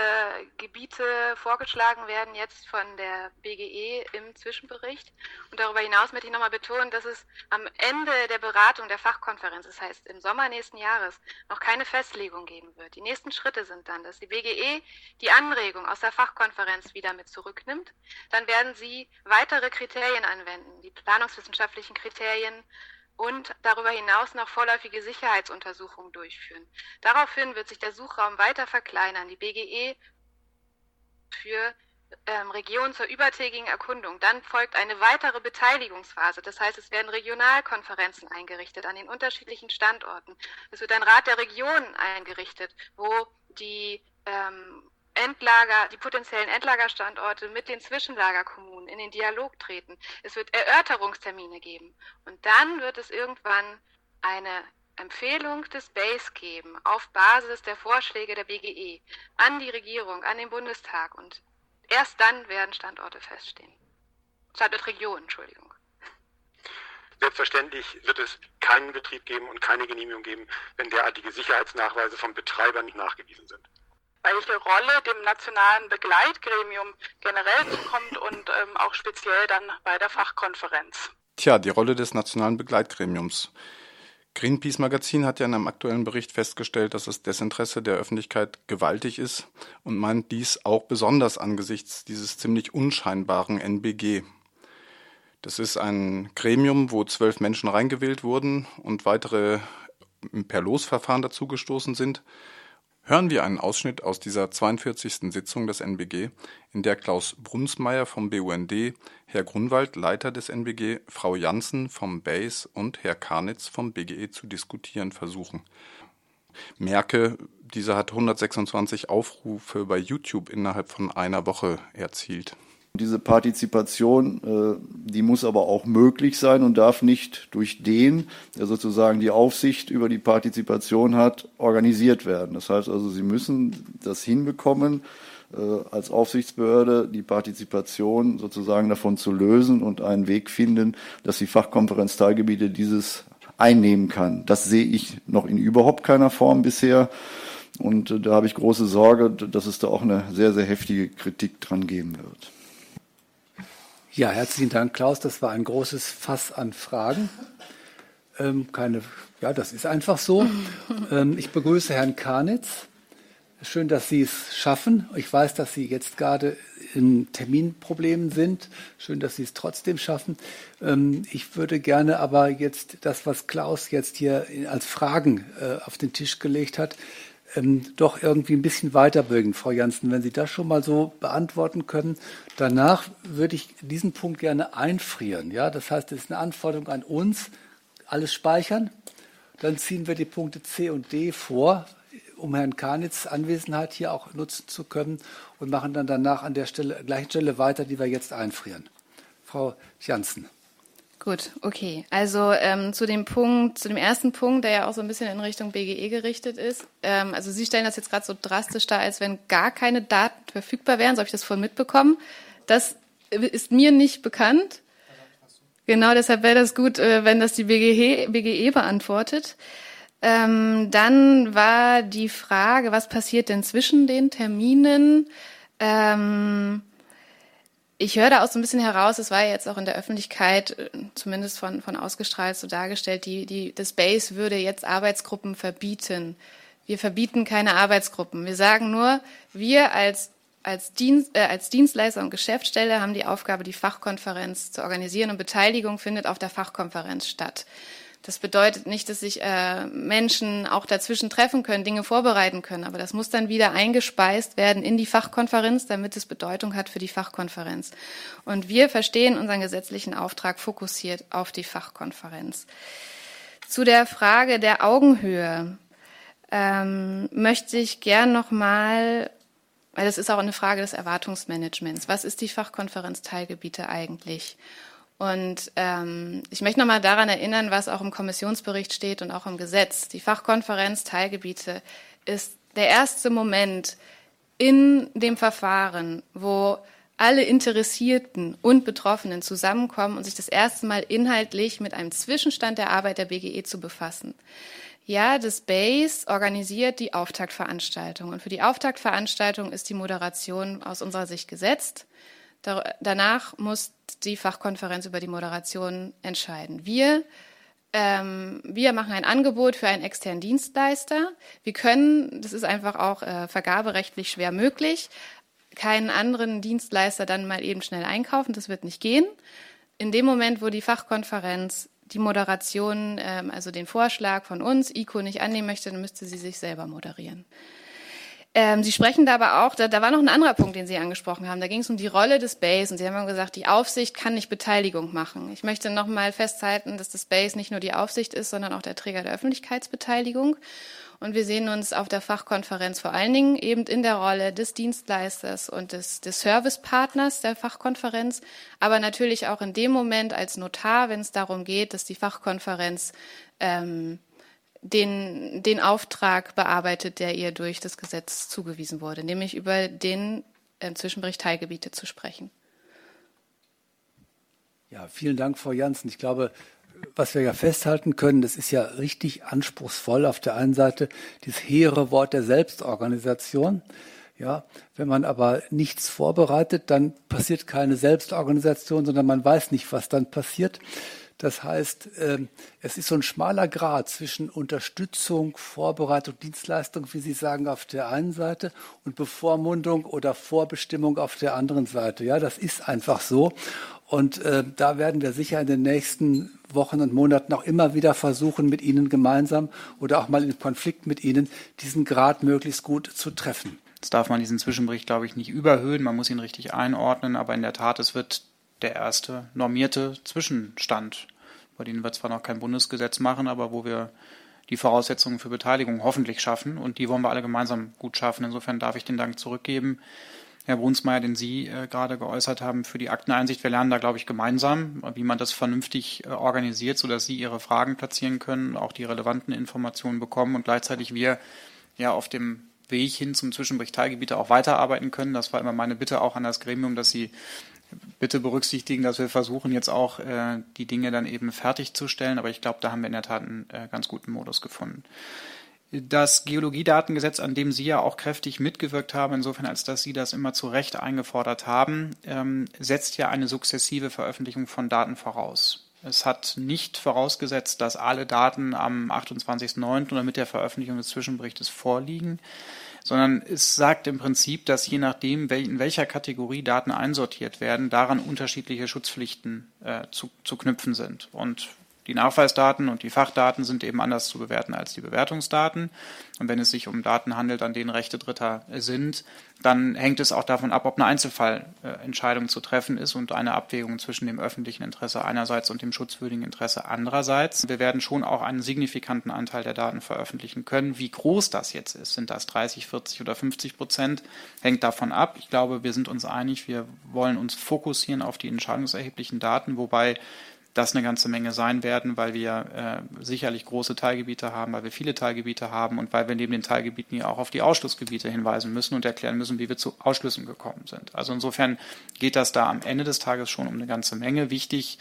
Gebiete vorgeschlagen werden jetzt von der BGE im Zwischenbericht. Und darüber hinaus möchte ich nochmal betonen, dass es am Ende der Beratung der Fachkonferenz, das heißt im Sommer nächsten Jahres, noch keine Festlegung geben wird. Die nächsten Schritte sind dann, dass die BGE die Anregung aus der Fachkonferenz wieder mit zurücknimmt. Dann werden sie weitere Kriterien anwenden, die planungswissenschaftlichen Kriterien, und darüber hinaus noch vorläufige Sicherheitsuntersuchungen durchführen. Daraufhin wird sich der Suchraum weiter verkleinern. Die BGE für Regionen zur übertägigen Erkundung. Dann folgt eine weitere Beteiligungsphase. Das heißt, es werden Regionalkonferenzen eingerichtet an den unterschiedlichen Standorten. Es wird ein Rat der Regionen eingerichtet, wo die die potenziellen Endlagerstandorte mit den Zwischenlagerkommunen in den Dialog treten. Es wird Erörterungstermine geben. Und dann wird es irgendwann eine Empfehlung des BASE geben, auf Basis der Vorschläge der BGE, an die Regierung, an den Bundestag. Und erst dann werden Standorte feststehen. Standortregionen, Entschuldigung. Selbstverständlich wird es keinen Betrieb geben und keine Genehmigung geben, wenn derartige Sicherheitsnachweise vom Betreiber nicht nachgewiesen sind. Welche Rolle dem nationalen Begleitgremium generell zukommt und auch speziell dann bei der Fachkonferenz? Tja, die Rolle des nationalen Begleitgremiums. Greenpeace Magazin hat ja in einem aktuellen Bericht festgestellt, dass das Desinteresse der Öffentlichkeit gewaltig ist und meint dies auch besonders angesichts dieses ziemlich unscheinbaren NBG. Das ist ein Gremium, wo 12 Menschen reingewählt wurden und weitere per Losverfahren dazugestoßen sind. Hören wir einen Ausschnitt aus dieser 42. Sitzung des NBG, in der Klaus Brunsmeyer vom BUND, Herr Grunwald, Leiter des NBG, Frau Jansen vom BASE und Herr Karnitz vom BGE zu diskutieren versuchen. Merke, dieser hat 126 Aufrufe bei YouTube innerhalb von einer Woche erzielt. Diese Partizipation, die muss aber auch möglich sein und darf nicht durch den, der sozusagen die Aufsicht über die Partizipation hat, organisiert werden. Das heißt also, Sie müssen das hinbekommen, als Aufsichtsbehörde die Partizipation sozusagen davon zu lösen und einen Weg finden, dass die Fachkonferenz Teilgebiete dieses einnehmen kann. Das sehe ich noch in überhaupt keiner Form bisher. Und da habe ich große Sorge, dass es da auch eine sehr, sehr heftige Kritik dran geben wird. Ja, herzlichen Dank, Klaus. Das war ein großes Fass an Fragen. Das ist einfach so. Ich begrüße Herrn Karnitz. Schön, dass Sie es schaffen. Ich weiß, dass Sie jetzt gerade in Terminproblemen sind. Schön, dass Sie es trotzdem schaffen. Ich würde gerne aber jetzt das, was Klaus jetzt hier als Fragen auf den Tisch gelegt hat, doch irgendwie ein bisschen weiterbringen. Frau Jansen, wenn Sie das schon mal so beantworten können. Danach würde ich diesen Punkt gerne einfrieren. Ja? Das heißt, es ist eine Anforderung an uns, alles speichern. Dann ziehen wir die Punkte C und D vor, um Herrn Karnitz' Anwesenheit hier auch nutzen zu können und machen dann danach an der Stelle, gleichen Stelle weiter, die wir jetzt einfrieren. Frau Jansen. Gut, okay. Also zu dem ersten Punkt, der ja auch so ein bisschen in Richtung BGE gerichtet ist. Also Sie stellen das jetzt gerade so drastisch dar, als wenn gar keine Daten verfügbar wären. So habe ich das vorhin mitbekommen. Das ist mir nicht bekannt. Genau, deshalb wäre das gut, wenn das die BGE beantwortet. Dann war die Frage, was passiert denn zwischen den Terminen? Ich höre da auch so ein bisschen heraus, es war ja jetzt auch in der Öffentlichkeit, zumindest von ausgestrahlt so dargestellt, das BASE würde jetzt Arbeitsgruppen verbieten. Wir verbieten keine Arbeitsgruppen. Wir sagen nur, wir als Dienstleister und Geschäftsstelle haben die Aufgabe, die Fachkonferenz zu organisieren, und Beteiligung findet auf der Fachkonferenz statt. Das bedeutet nicht, dass sich Menschen auch dazwischen treffen können, Dinge vorbereiten können, aber das muss dann wieder eingespeist werden in die Fachkonferenz, damit es Bedeutung hat für die Fachkonferenz. Und wir verstehen unseren gesetzlichen Auftrag fokussiert auf die Fachkonferenz. Zu der Frage der Augenhöhe möchte ich gern nochmal, weil das ist auch eine Frage des Erwartungsmanagements, was ist die Fachkonferenz Teilgebiete eigentlich? Und ich möchte nochmal daran erinnern, was auch im Kommissionsbericht steht und auch im Gesetz. Die Fachkonferenz Teilgebiete ist der erste Moment in dem Verfahren, wo alle Interessierten und Betroffenen zusammenkommen und sich das erste Mal inhaltlich mit einem Zwischenstand der Arbeit der BGE zu befassen. Ja, das BASE organisiert die Auftaktveranstaltung. Und für die Auftaktveranstaltung ist die Moderation aus unserer Sicht gesetzt. Danach muss die Fachkonferenz über die Moderation entscheiden. Wir machen ein Angebot für einen externen Dienstleister. Wir können, das ist einfach auch vergaberechtlich schwer möglich, keinen anderen Dienstleister dann mal eben schnell einkaufen. Das wird nicht gehen. In dem Moment, wo die Fachkonferenz die Moderation, also den Vorschlag von uns, ICO, nicht annehmen möchte, dann müsste sie sich selber moderieren. Sie sprechen da aber auch, da war noch ein anderer Punkt, den Sie angesprochen haben. Da ging es um die Rolle des BASE und Sie haben gesagt, die Aufsicht kann nicht Beteiligung machen. Ich möchte nochmal festhalten, dass das BASE nicht nur die Aufsicht ist, sondern auch der Träger der Öffentlichkeitsbeteiligung. Und wir sehen uns auf der Fachkonferenz vor allen Dingen eben in der Rolle des Dienstleisters und des Servicepartners der Fachkonferenz, aber natürlich auch in dem Moment als Notar, wenn es darum geht, dass die Fachkonferenz den Auftrag bearbeitet, der ihr durch das Gesetz zugewiesen wurde, nämlich über den Zwischenbericht Teilgebiete zu sprechen. Ja, vielen Dank, Frau Jansen. Ich glaube, was wir ja festhalten können, das ist ja richtig anspruchsvoll. Auf der einen Seite das hehre Wort der Selbstorganisation. Ja, wenn man aber nichts vorbereitet, dann passiert keine Selbstorganisation, sondern man weiß nicht, was dann passiert. Das heißt, es ist so ein schmaler Grat zwischen Unterstützung, Vorbereitung, Dienstleistung, wie Sie sagen, auf der einen Seite und Bevormundung oder Vorbestimmung auf der anderen Seite. Ja, das ist einfach so. Und da werden wir sicher in den nächsten Wochen und Monaten auch immer wieder versuchen, mit Ihnen gemeinsam oder auch mal im Konflikt mit Ihnen diesen Grad möglichst gut zu treffen. Jetzt darf man diesen Zwischenbericht, glaube ich, nicht überhöhen. Man muss ihn richtig einordnen. Aber in der Tat, es wird der erste normierte Zwischenstand, bei dem wir zwar noch kein Bundesgesetz machen, aber wo wir die Voraussetzungen für Beteiligung hoffentlich schaffen. Und die wollen wir alle gemeinsam gut schaffen. Insofern darf ich den Dank zurückgeben, Herr Brunsmeyer, den Sie gerade geäußert haben, für die Akteneinsicht. Wir lernen da, glaube ich, gemeinsam, wie man das vernünftig organisiert, sodass Sie Ihre Fragen platzieren können, auch die relevanten Informationen bekommen und gleichzeitig wir ja auf dem Weg hin zum Zwischenbericht Teilgebiete auch weiterarbeiten können. Das war immer meine Bitte auch an das Gremium, dass Sie bitte berücksichtigen, dass wir versuchen, jetzt auch die Dinge dann eben fertigzustellen. Aber ich glaube, da haben wir in der Tat einen ganz guten Modus gefunden. Das Geologiedatengesetz, an dem Sie ja auch kräftig mitgewirkt haben, insofern als dass Sie das immer zu Recht eingefordert haben, setzt ja eine sukzessive Veröffentlichung von Daten voraus. Es hat nicht vorausgesetzt, dass alle Daten am 28.09. oder mit der Veröffentlichung des Zwischenberichtes vorliegen, sondern es sagt im Prinzip, dass je nachdem, in welcher Kategorie Daten einsortiert werden, daran unterschiedliche Schutzpflichten zu knüpfen sind. Und die Nachweisdaten und die Fachdaten sind eben anders zu bewerten als die Bewertungsdaten. Und wenn es sich um Daten handelt, an denen Rechte Dritter sind, dann hängt es auch davon ab, ob eine Einzelfallentscheidung zu treffen ist und eine Abwägung zwischen dem öffentlichen Interesse einerseits und dem schutzwürdigen Interesse andererseits. Wir werden schon auch einen signifikanten Anteil der Daten veröffentlichen können. Wie groß das jetzt ist, sind das 30%, 40% oder 50%, hängt davon ab. Ich glaube, wir sind uns einig, wir wollen uns fokussieren auf die entscheidungserheblichen Daten, wobei das eine ganze Menge sein werden, weil wir sicherlich große Teilgebiete haben, weil wir viele Teilgebiete haben und weil wir neben den Teilgebieten ja auch auf die Ausschlussgebiete hinweisen müssen und erklären müssen, wie wir zu Ausschlüssen gekommen sind. Also insofern geht das da am Ende des Tages schon um eine ganze Menge. Wichtig,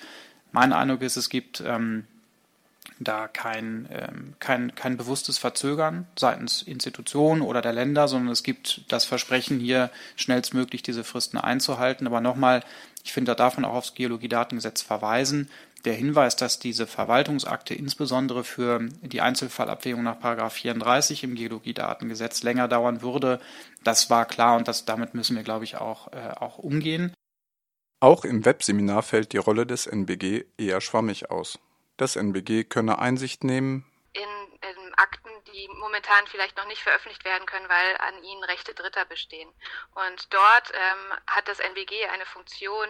mein Eindruck ist, es gibt da kein bewusstes Verzögern seitens Institutionen oder der Länder, sondern es gibt das Versprechen, hier schnellstmöglich diese Fristen einzuhalten. Aber nochmal, ich finde, da darf man auch aufs Geologiedatengesetz verweisen. Der Hinweis, dass diese Verwaltungsakte insbesondere für die Einzelfallabwägung nach § 34 im Geologiedatengesetz länger dauern würde, das war klar und damit müssen wir, glaube ich, auch umgehen. Auch im Webseminar fällt die Rolle des NBG eher schwammig aus. Das NBG könne Einsicht nehmen in Akten, die momentan vielleicht noch nicht veröffentlicht werden können, weil an ihnen Rechte Dritter bestehen. Und dort hat das NBG eine Funktion,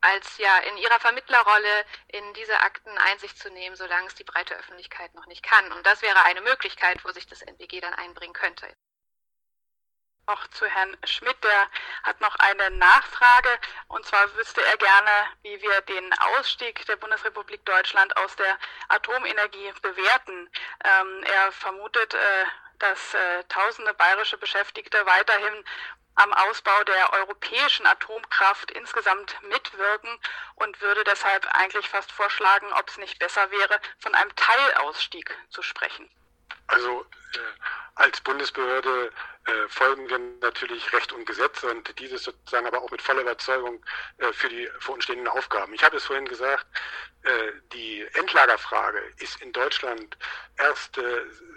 als ja in ihrer Vermittlerrolle in diese Akten Einsicht zu nehmen, solange es die breite Öffentlichkeit noch nicht kann. Und das wäre eine Möglichkeit, wo sich das NBG dann einbringen könnte. Auch zu Herrn Schmidt, der hat noch eine Nachfrage. Und zwar wüsste er gerne, wie wir den Ausstieg der Bundesrepublik Deutschland aus der Atomenergie bewerten. Er vermutet, dass tausende bayerische Beschäftigte weiterhin am Ausbau der europäischen Atomkraft insgesamt mitwirken und würde deshalb eigentlich fast vorschlagen, ob es nicht besser wäre, von einem Teilausstieg zu sprechen. Also als Bundesbehörde folgen wir natürlich Recht und Gesetz und dieses sozusagen aber auch mit voller Überzeugung für die vor uns stehenden Aufgaben. Ich habe es vorhin gesagt, die Endlagerfrage ist in Deutschland erst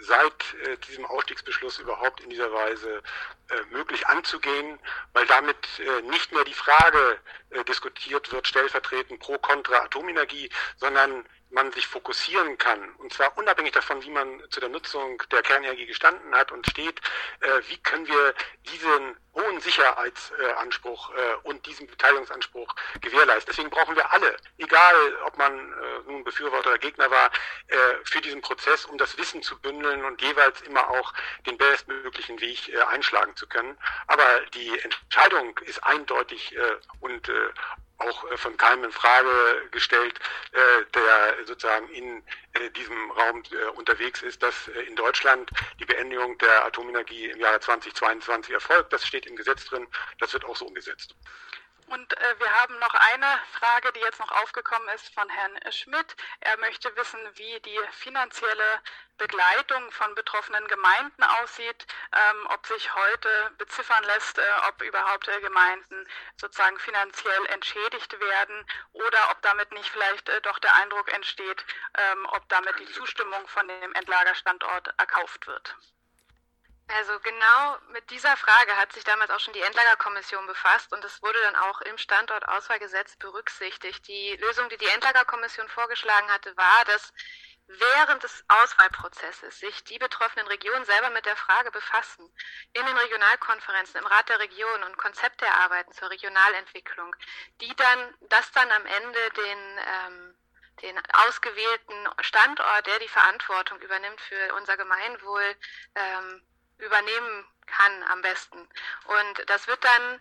seit diesem Ausstiegsbeschluss überhaupt in dieser Weise möglich anzugehen, weil damit nicht mehr die Frage diskutiert wird, stellvertretend pro kontra Atomenergie, sondern man sich fokussieren kann, und zwar unabhängig davon, wie man zu der Nutzung der Kernenergie gestanden hat und steht, wie können wir diesen hohen Sicherheitsanspruch und diesen Beteiligungsanspruch gewährleisten. Deswegen brauchen wir alle, egal ob man nun Befürworter oder Gegner war, für diesen Prozess, um das Wissen zu bündeln und jeweils immer auch den bestmöglichen Weg einschlagen zu können. Aber die Entscheidung ist eindeutig und auch von keinem in Frage gestellt, der sozusagen in diesem Raum unterwegs ist, dass in Deutschland die Beendigung der Atomenergie im Jahre 2022 erfolgt. Das steht im Gesetz drin, das wird auch so umgesetzt. Und wir haben noch eine Frage, die jetzt noch aufgekommen ist von Herrn Schmidt. Er möchte wissen, wie die finanzielle Begleitung von betroffenen Gemeinden aussieht, ob sich heute beziffern lässt, ob überhaupt Gemeinden sozusagen finanziell entschädigt werden oder ob damit nicht vielleicht doch der Eindruck entsteht, ob damit die Zustimmung von dem Endlagerstandort erkauft wird. Also genau mit dieser Frage hat sich damals auch schon die Endlagerkommission befasst und es wurde dann auch im Standortauswahlgesetz berücksichtigt. Die Lösung, die die Endlagerkommission vorgeschlagen hatte, war, dass während des Auswahlprozesses sich die betroffenen Regionen selber mit der Frage befassen, in den Regionalkonferenzen, im Rat der Regionen und Konzepte erarbeiten zur Regionalentwicklung, das dann am Ende den ausgewählten Standort, der die Verantwortung übernimmt für unser Gemeinwohl, übernehmen kann am besten. Und das wird dann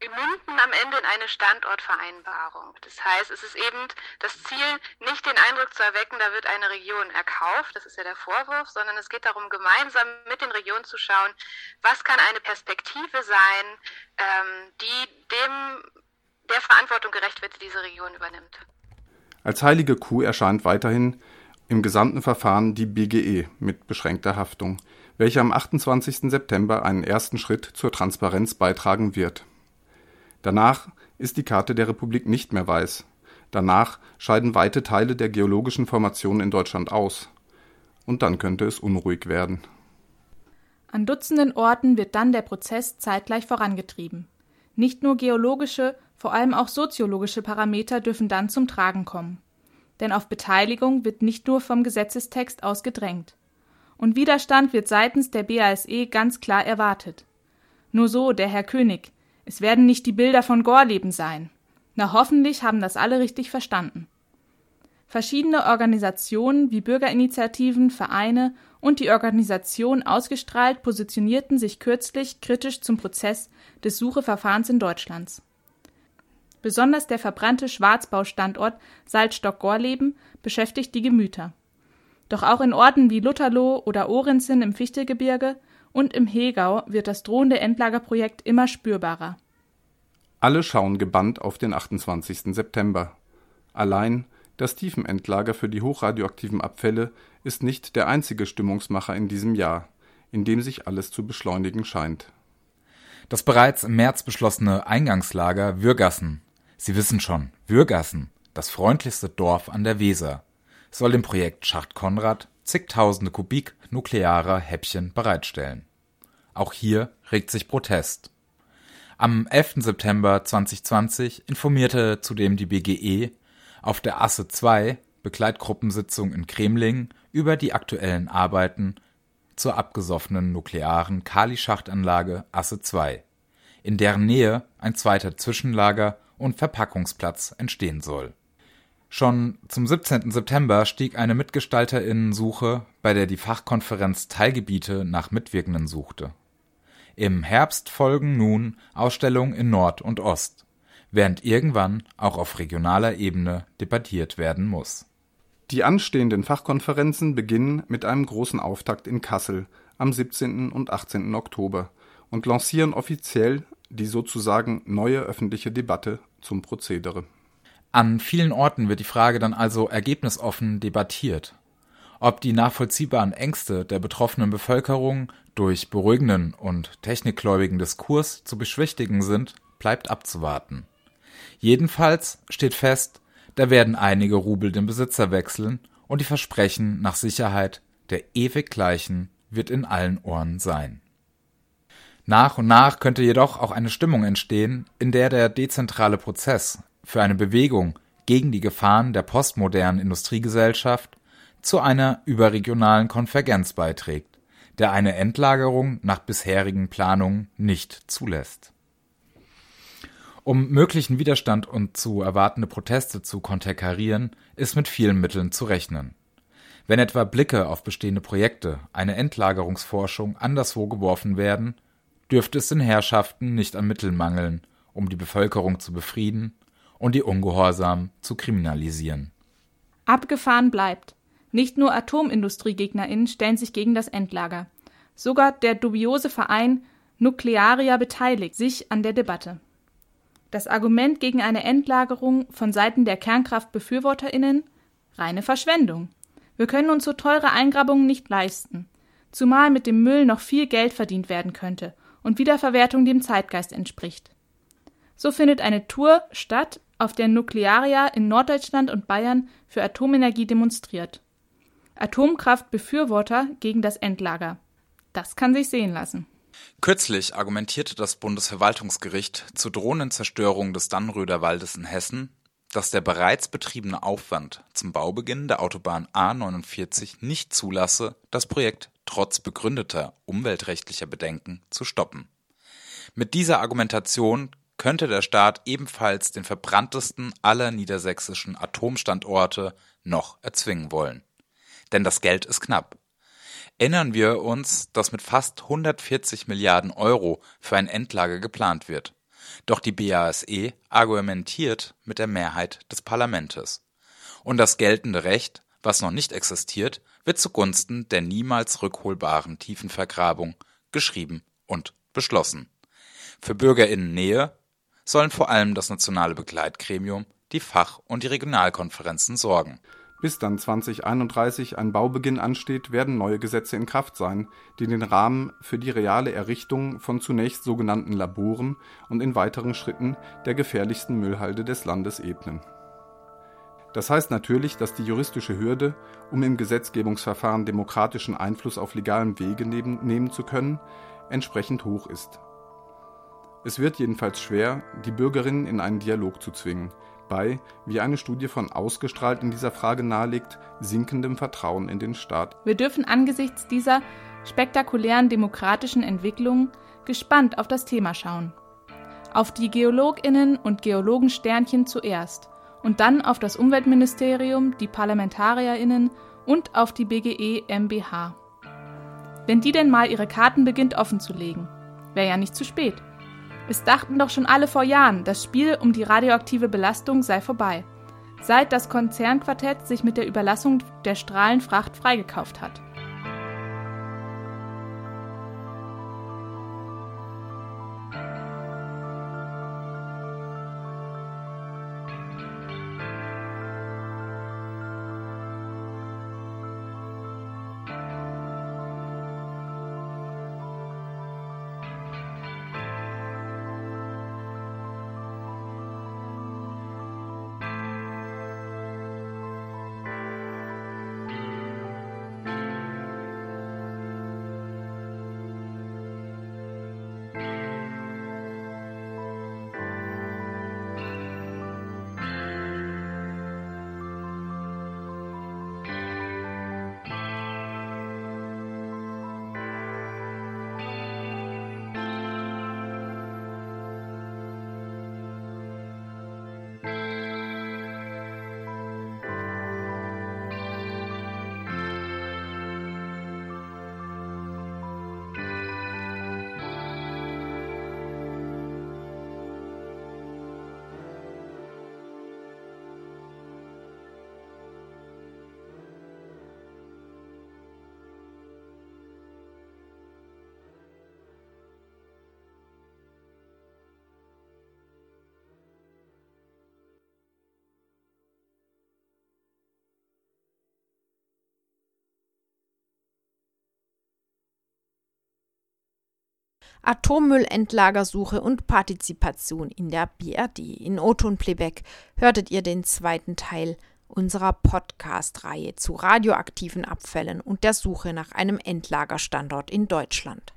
münden am Ende in eine Standortvereinbarung. Das heißt, es ist eben das Ziel, nicht den Eindruck zu erwecken, da wird eine Region erkauft, das ist ja der Vorwurf, sondern es geht darum, gemeinsam mit den Regionen zu schauen, was kann eine Perspektive sein, die der Verantwortung gerecht wird, die diese Region übernimmt. Als heilige Kuh erscheint weiterhin im gesamten Verfahren die BGE mit beschränkter Haftung, welche am 28. September einen ersten Schritt zur Transparenz beitragen wird. Danach ist die Karte der Republik nicht mehr weiß. Danach scheiden weite Teile der geologischen Formationen in Deutschland aus. Und dann könnte es unruhig werden. An Dutzenden Orten wird dann der Prozess zeitgleich vorangetrieben. Nicht nur geologische, vor allem auch soziologische Parameter dürfen dann zum Tragen kommen. Denn auf Beteiligung wird nicht nur vom Gesetzestext aus gedrängt. Und Widerstand wird seitens der BASE ganz klar erwartet. Nur so der Herr König. Es werden nicht die Bilder von Gorleben sein. Na, hoffentlich haben das alle richtig verstanden. Verschiedene Organisationen wie Bürgerinitiativen, Vereine und die Organisation ausgestrahlt positionierten sich kürzlich kritisch zum Prozess des Sucheverfahrens in Deutschland. Besonders der verbrannte Schwarzbaustandort Salzstock-Gorleben beschäftigt die Gemüter. Doch auch in Orten wie Lutterloh oder Ohrensen im Fichtelgebirge und im Hegau wird das drohende Endlagerprojekt immer spürbarer. Alle schauen gebannt auf den 28. September. Allein das Tiefenendlager für die hochradioaktiven Abfälle ist nicht der einzige Stimmungsmacher in diesem Jahr, in dem sich alles zu beschleunigen scheint. Das bereits im März beschlossene Eingangslager Würgassen, Sie wissen schon, Würgassen, das freundlichste Dorf an der Weser, soll dem Projekt Schacht Konrad zigtausende Kubik nuklearer Häppchen bereitstellen. Auch hier regt sich Protest. Am 11. September 2020 informierte zudem die BGE auf der Asse 2 Begleitgruppensitzung in Kremling über die aktuellen Arbeiten zur abgesoffenen nuklearen Kali-Schachtanlage Asse 2, in deren Nähe ein zweiter Zwischenlager und Verpackungsplatz entstehen soll. Schon zum 17. September stieg eine MitgestalterInnen-Suche, bei der die Fachkonferenz Teilgebiete nach Mitwirkenden suchte. Im Herbst folgen nun Ausstellungen in Nord und Ost, während irgendwann auch auf regionaler Ebene debattiert werden muss. Die anstehenden Fachkonferenzen beginnen mit einem großen Auftakt in Kassel am 17. und 18. Oktober und lancieren offiziell die sozusagen neue öffentliche Debatte zum Prozedere. An vielen Orten wird die Frage dann also ergebnisoffen debattiert, ob die nachvollziehbaren Ängste der betroffenen Bevölkerung durch beruhigenden und technikgläubigen Diskurs zu beschwichtigen sind, bleibt abzuwarten. Jedenfalls steht fest, da werden einige Rubel den Besitzer wechseln und die Versprechen nach Sicherheit der ewig gleichen wird in allen Ohren sein. Nach und nach könnte jedoch auch eine Stimmung entstehen, in der der dezentrale Prozess für eine Bewegung gegen die Gefahren der postmodernen Industriegesellschaft zu einer überregionalen Konvergenz beiträgt, der eine Endlagerung nach bisherigen Planungen nicht zulässt. Um möglichen Widerstand und zu erwartende Proteste zu konterkarieren, ist mit vielen Mitteln zu rechnen. Wenn etwa Blicke auf bestehende Projekte, eine Endlagerungsforschung anderswo geworfen werden, dürfte es den Herrschaften nicht an Mitteln mangeln, um die Bevölkerung zu befrieden und die Ungehorsamen zu kriminalisieren. Abgefahren bleibt. Nicht nur AtomindustriegegnerInnen stellen sich gegen das Endlager. Sogar der dubiose Verein Nuklearia beteiligt sich an der Debatte. Das Argument gegen eine Endlagerung von Seiten der KernkraftbefürworterInnen? Reine Verschwendung. Wir können uns so teure Eingrabungen nicht leisten. Zumal mit dem Müll noch viel Geld verdient werden könnte und Wiederverwertung dem Zeitgeist entspricht. So findet eine Tour statt, auf der Nuklearia in Norddeutschland und Bayern für Atomenergie demonstriert. Atomkraftbefürworter gegen das Endlager. Das kann sich sehen lassen. Kürzlich argumentierte das Bundesverwaltungsgericht zur drohenden Zerstörung des Dannröder Waldes in Hessen, dass der bereits betriebene Aufwand zum Baubeginn der Autobahn A49 nicht zulasse, das Projekt trotz begründeter umweltrechtlicher Bedenken zu stoppen. Mit dieser Argumentation könnte der Staat ebenfalls den verbranntesten aller niedersächsischen Atomstandorte noch erzwingen wollen. Denn das Geld ist knapp. Erinnern wir uns, dass mit fast 140 Milliarden Euro für ein Endlager geplant wird. Doch die BASE argumentiert mit der Mehrheit des Parlamentes. Und das geltende Recht, was noch nicht existiert, wird zugunsten der niemals rückholbaren Tiefenvergrabung geschrieben und beschlossen. Für BürgerInnen Nähe sollen vor allem das nationale Begleitgremium, die Fach- und die Regionalkonferenzen sorgen. Bis dann 2031 ein Baubeginn ansteht, werden neue Gesetze in Kraft sein, die den Rahmen für die reale Errichtung von zunächst sogenannten Laboren und in weiteren Schritten der gefährlichsten Müllhalde des Landes ebnen. Das heißt natürlich, dass die juristische Hürde, um im Gesetzgebungsverfahren demokratischen Einfluss auf legalem Wege nehmen zu können, entsprechend hoch ist. Es wird jedenfalls schwer, die BürgerInnen in einen Dialog zu zwingen, bei, wie eine Studie von ausgestrahlt in dieser Frage nahelegt, sinkendem Vertrauen in den Staat. Wir dürfen angesichts dieser spektakulären demokratischen Entwicklungen gespannt auf das Thema schauen. Auf die GeologInnen und Geologensternchen zuerst und dann auf das Umweltministerium, die ParlamentarierInnen und auf die BGE MBH. Wenn die denn mal ihre Karten beginnt offenzulegen, wäre ja nicht zu spät. Es dachten doch schon alle vor Jahren, das Spiel um die radioaktive Belastung sei vorbei, seit das Konzernquartett sich mit der Überlassung der Strahlenfracht freigekauft hat. Atommüllendlagersuche und Partizipation in der BRD. In O-Ton Playback hörtet ihr den zweiten Teil unserer Podcast-Reihe zu radioaktiven Abfällen und der Suche nach einem Endlagerstandort in Deutschland.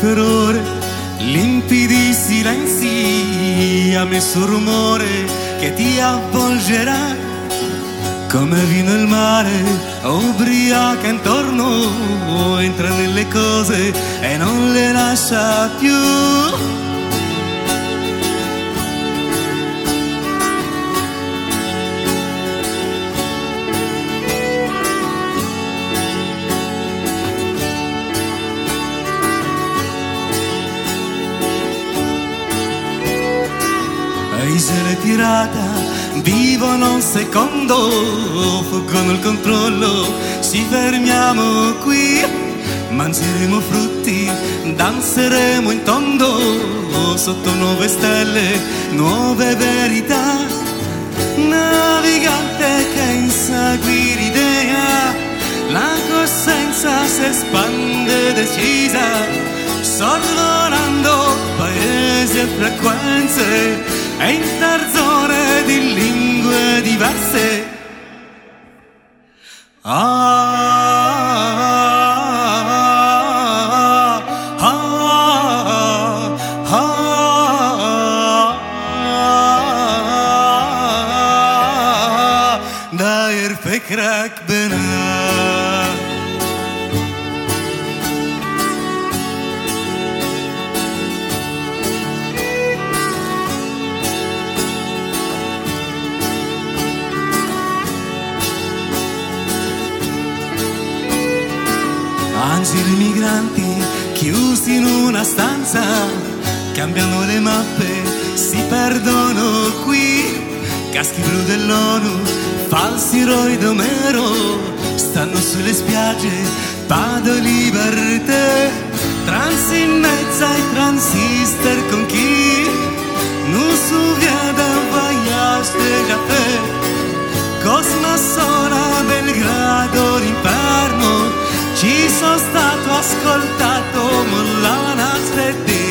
Per ore, limpidi silenzi, ha messo rumore che ti avvolgerà, come vino il mare, ubriaca intorno, entra nelle cose e non le lascia più. Isole pirata vivono un secondo, fuggono il controllo, ci fermiamo qui, mangeremo frutti, danzeremo in tondo, sotto nuove stelle, nuove verità, navigante che insegui l'idea, la coscienza si espande decisa, sorvolando paesi e frequenze. È in tarzone di lingue diverse. Daher verkrackt benannt. Angeli migranti chiusi in una stanza, cambiano le mappe, si perdono qui. Caschi blu dell'ONU, falsi eroi d'Omero, stanno sulle spiagge, padoli verte, trans in mezzo ai transistor con chi non su via d'Avagliaste Giappè, Cosmassona, Belgrado, Rinferno. Ci sono stato ascoltato, molla nastre dighe.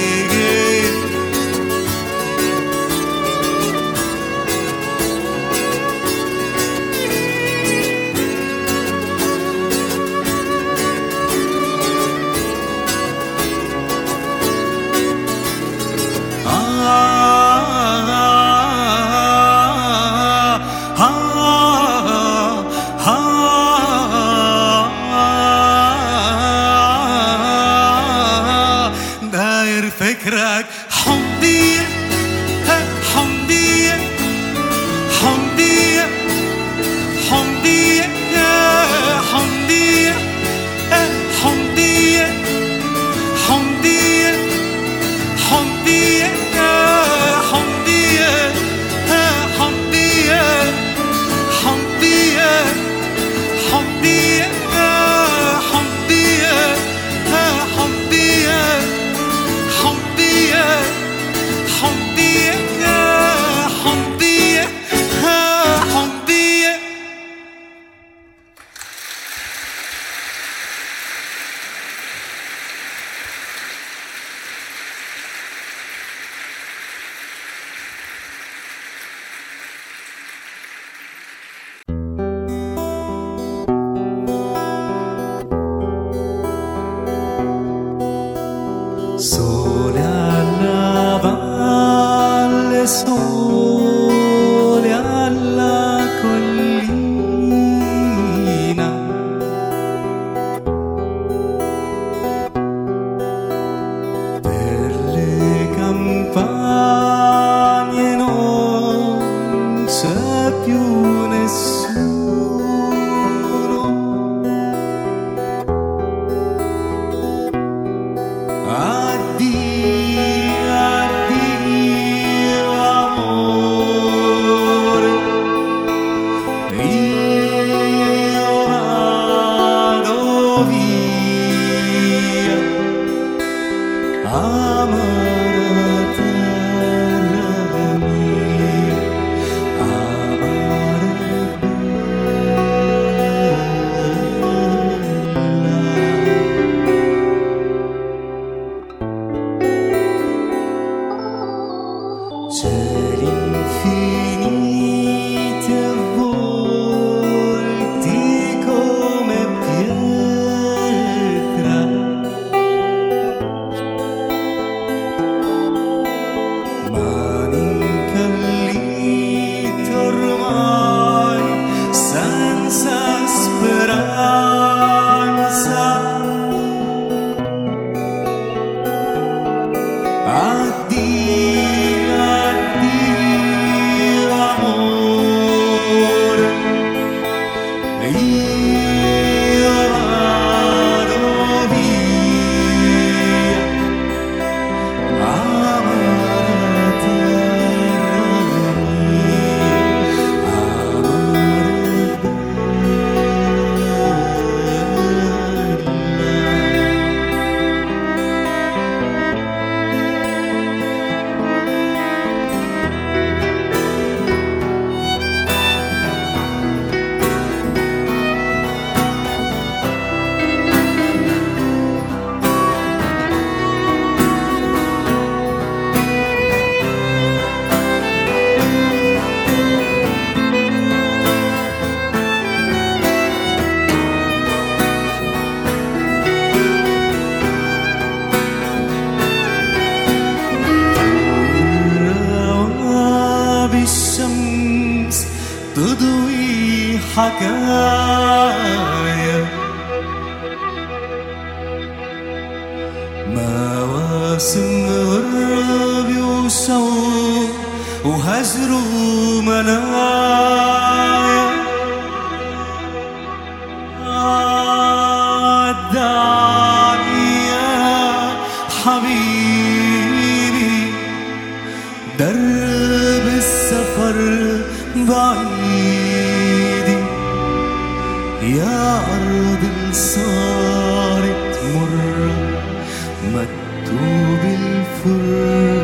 You Too beautiful.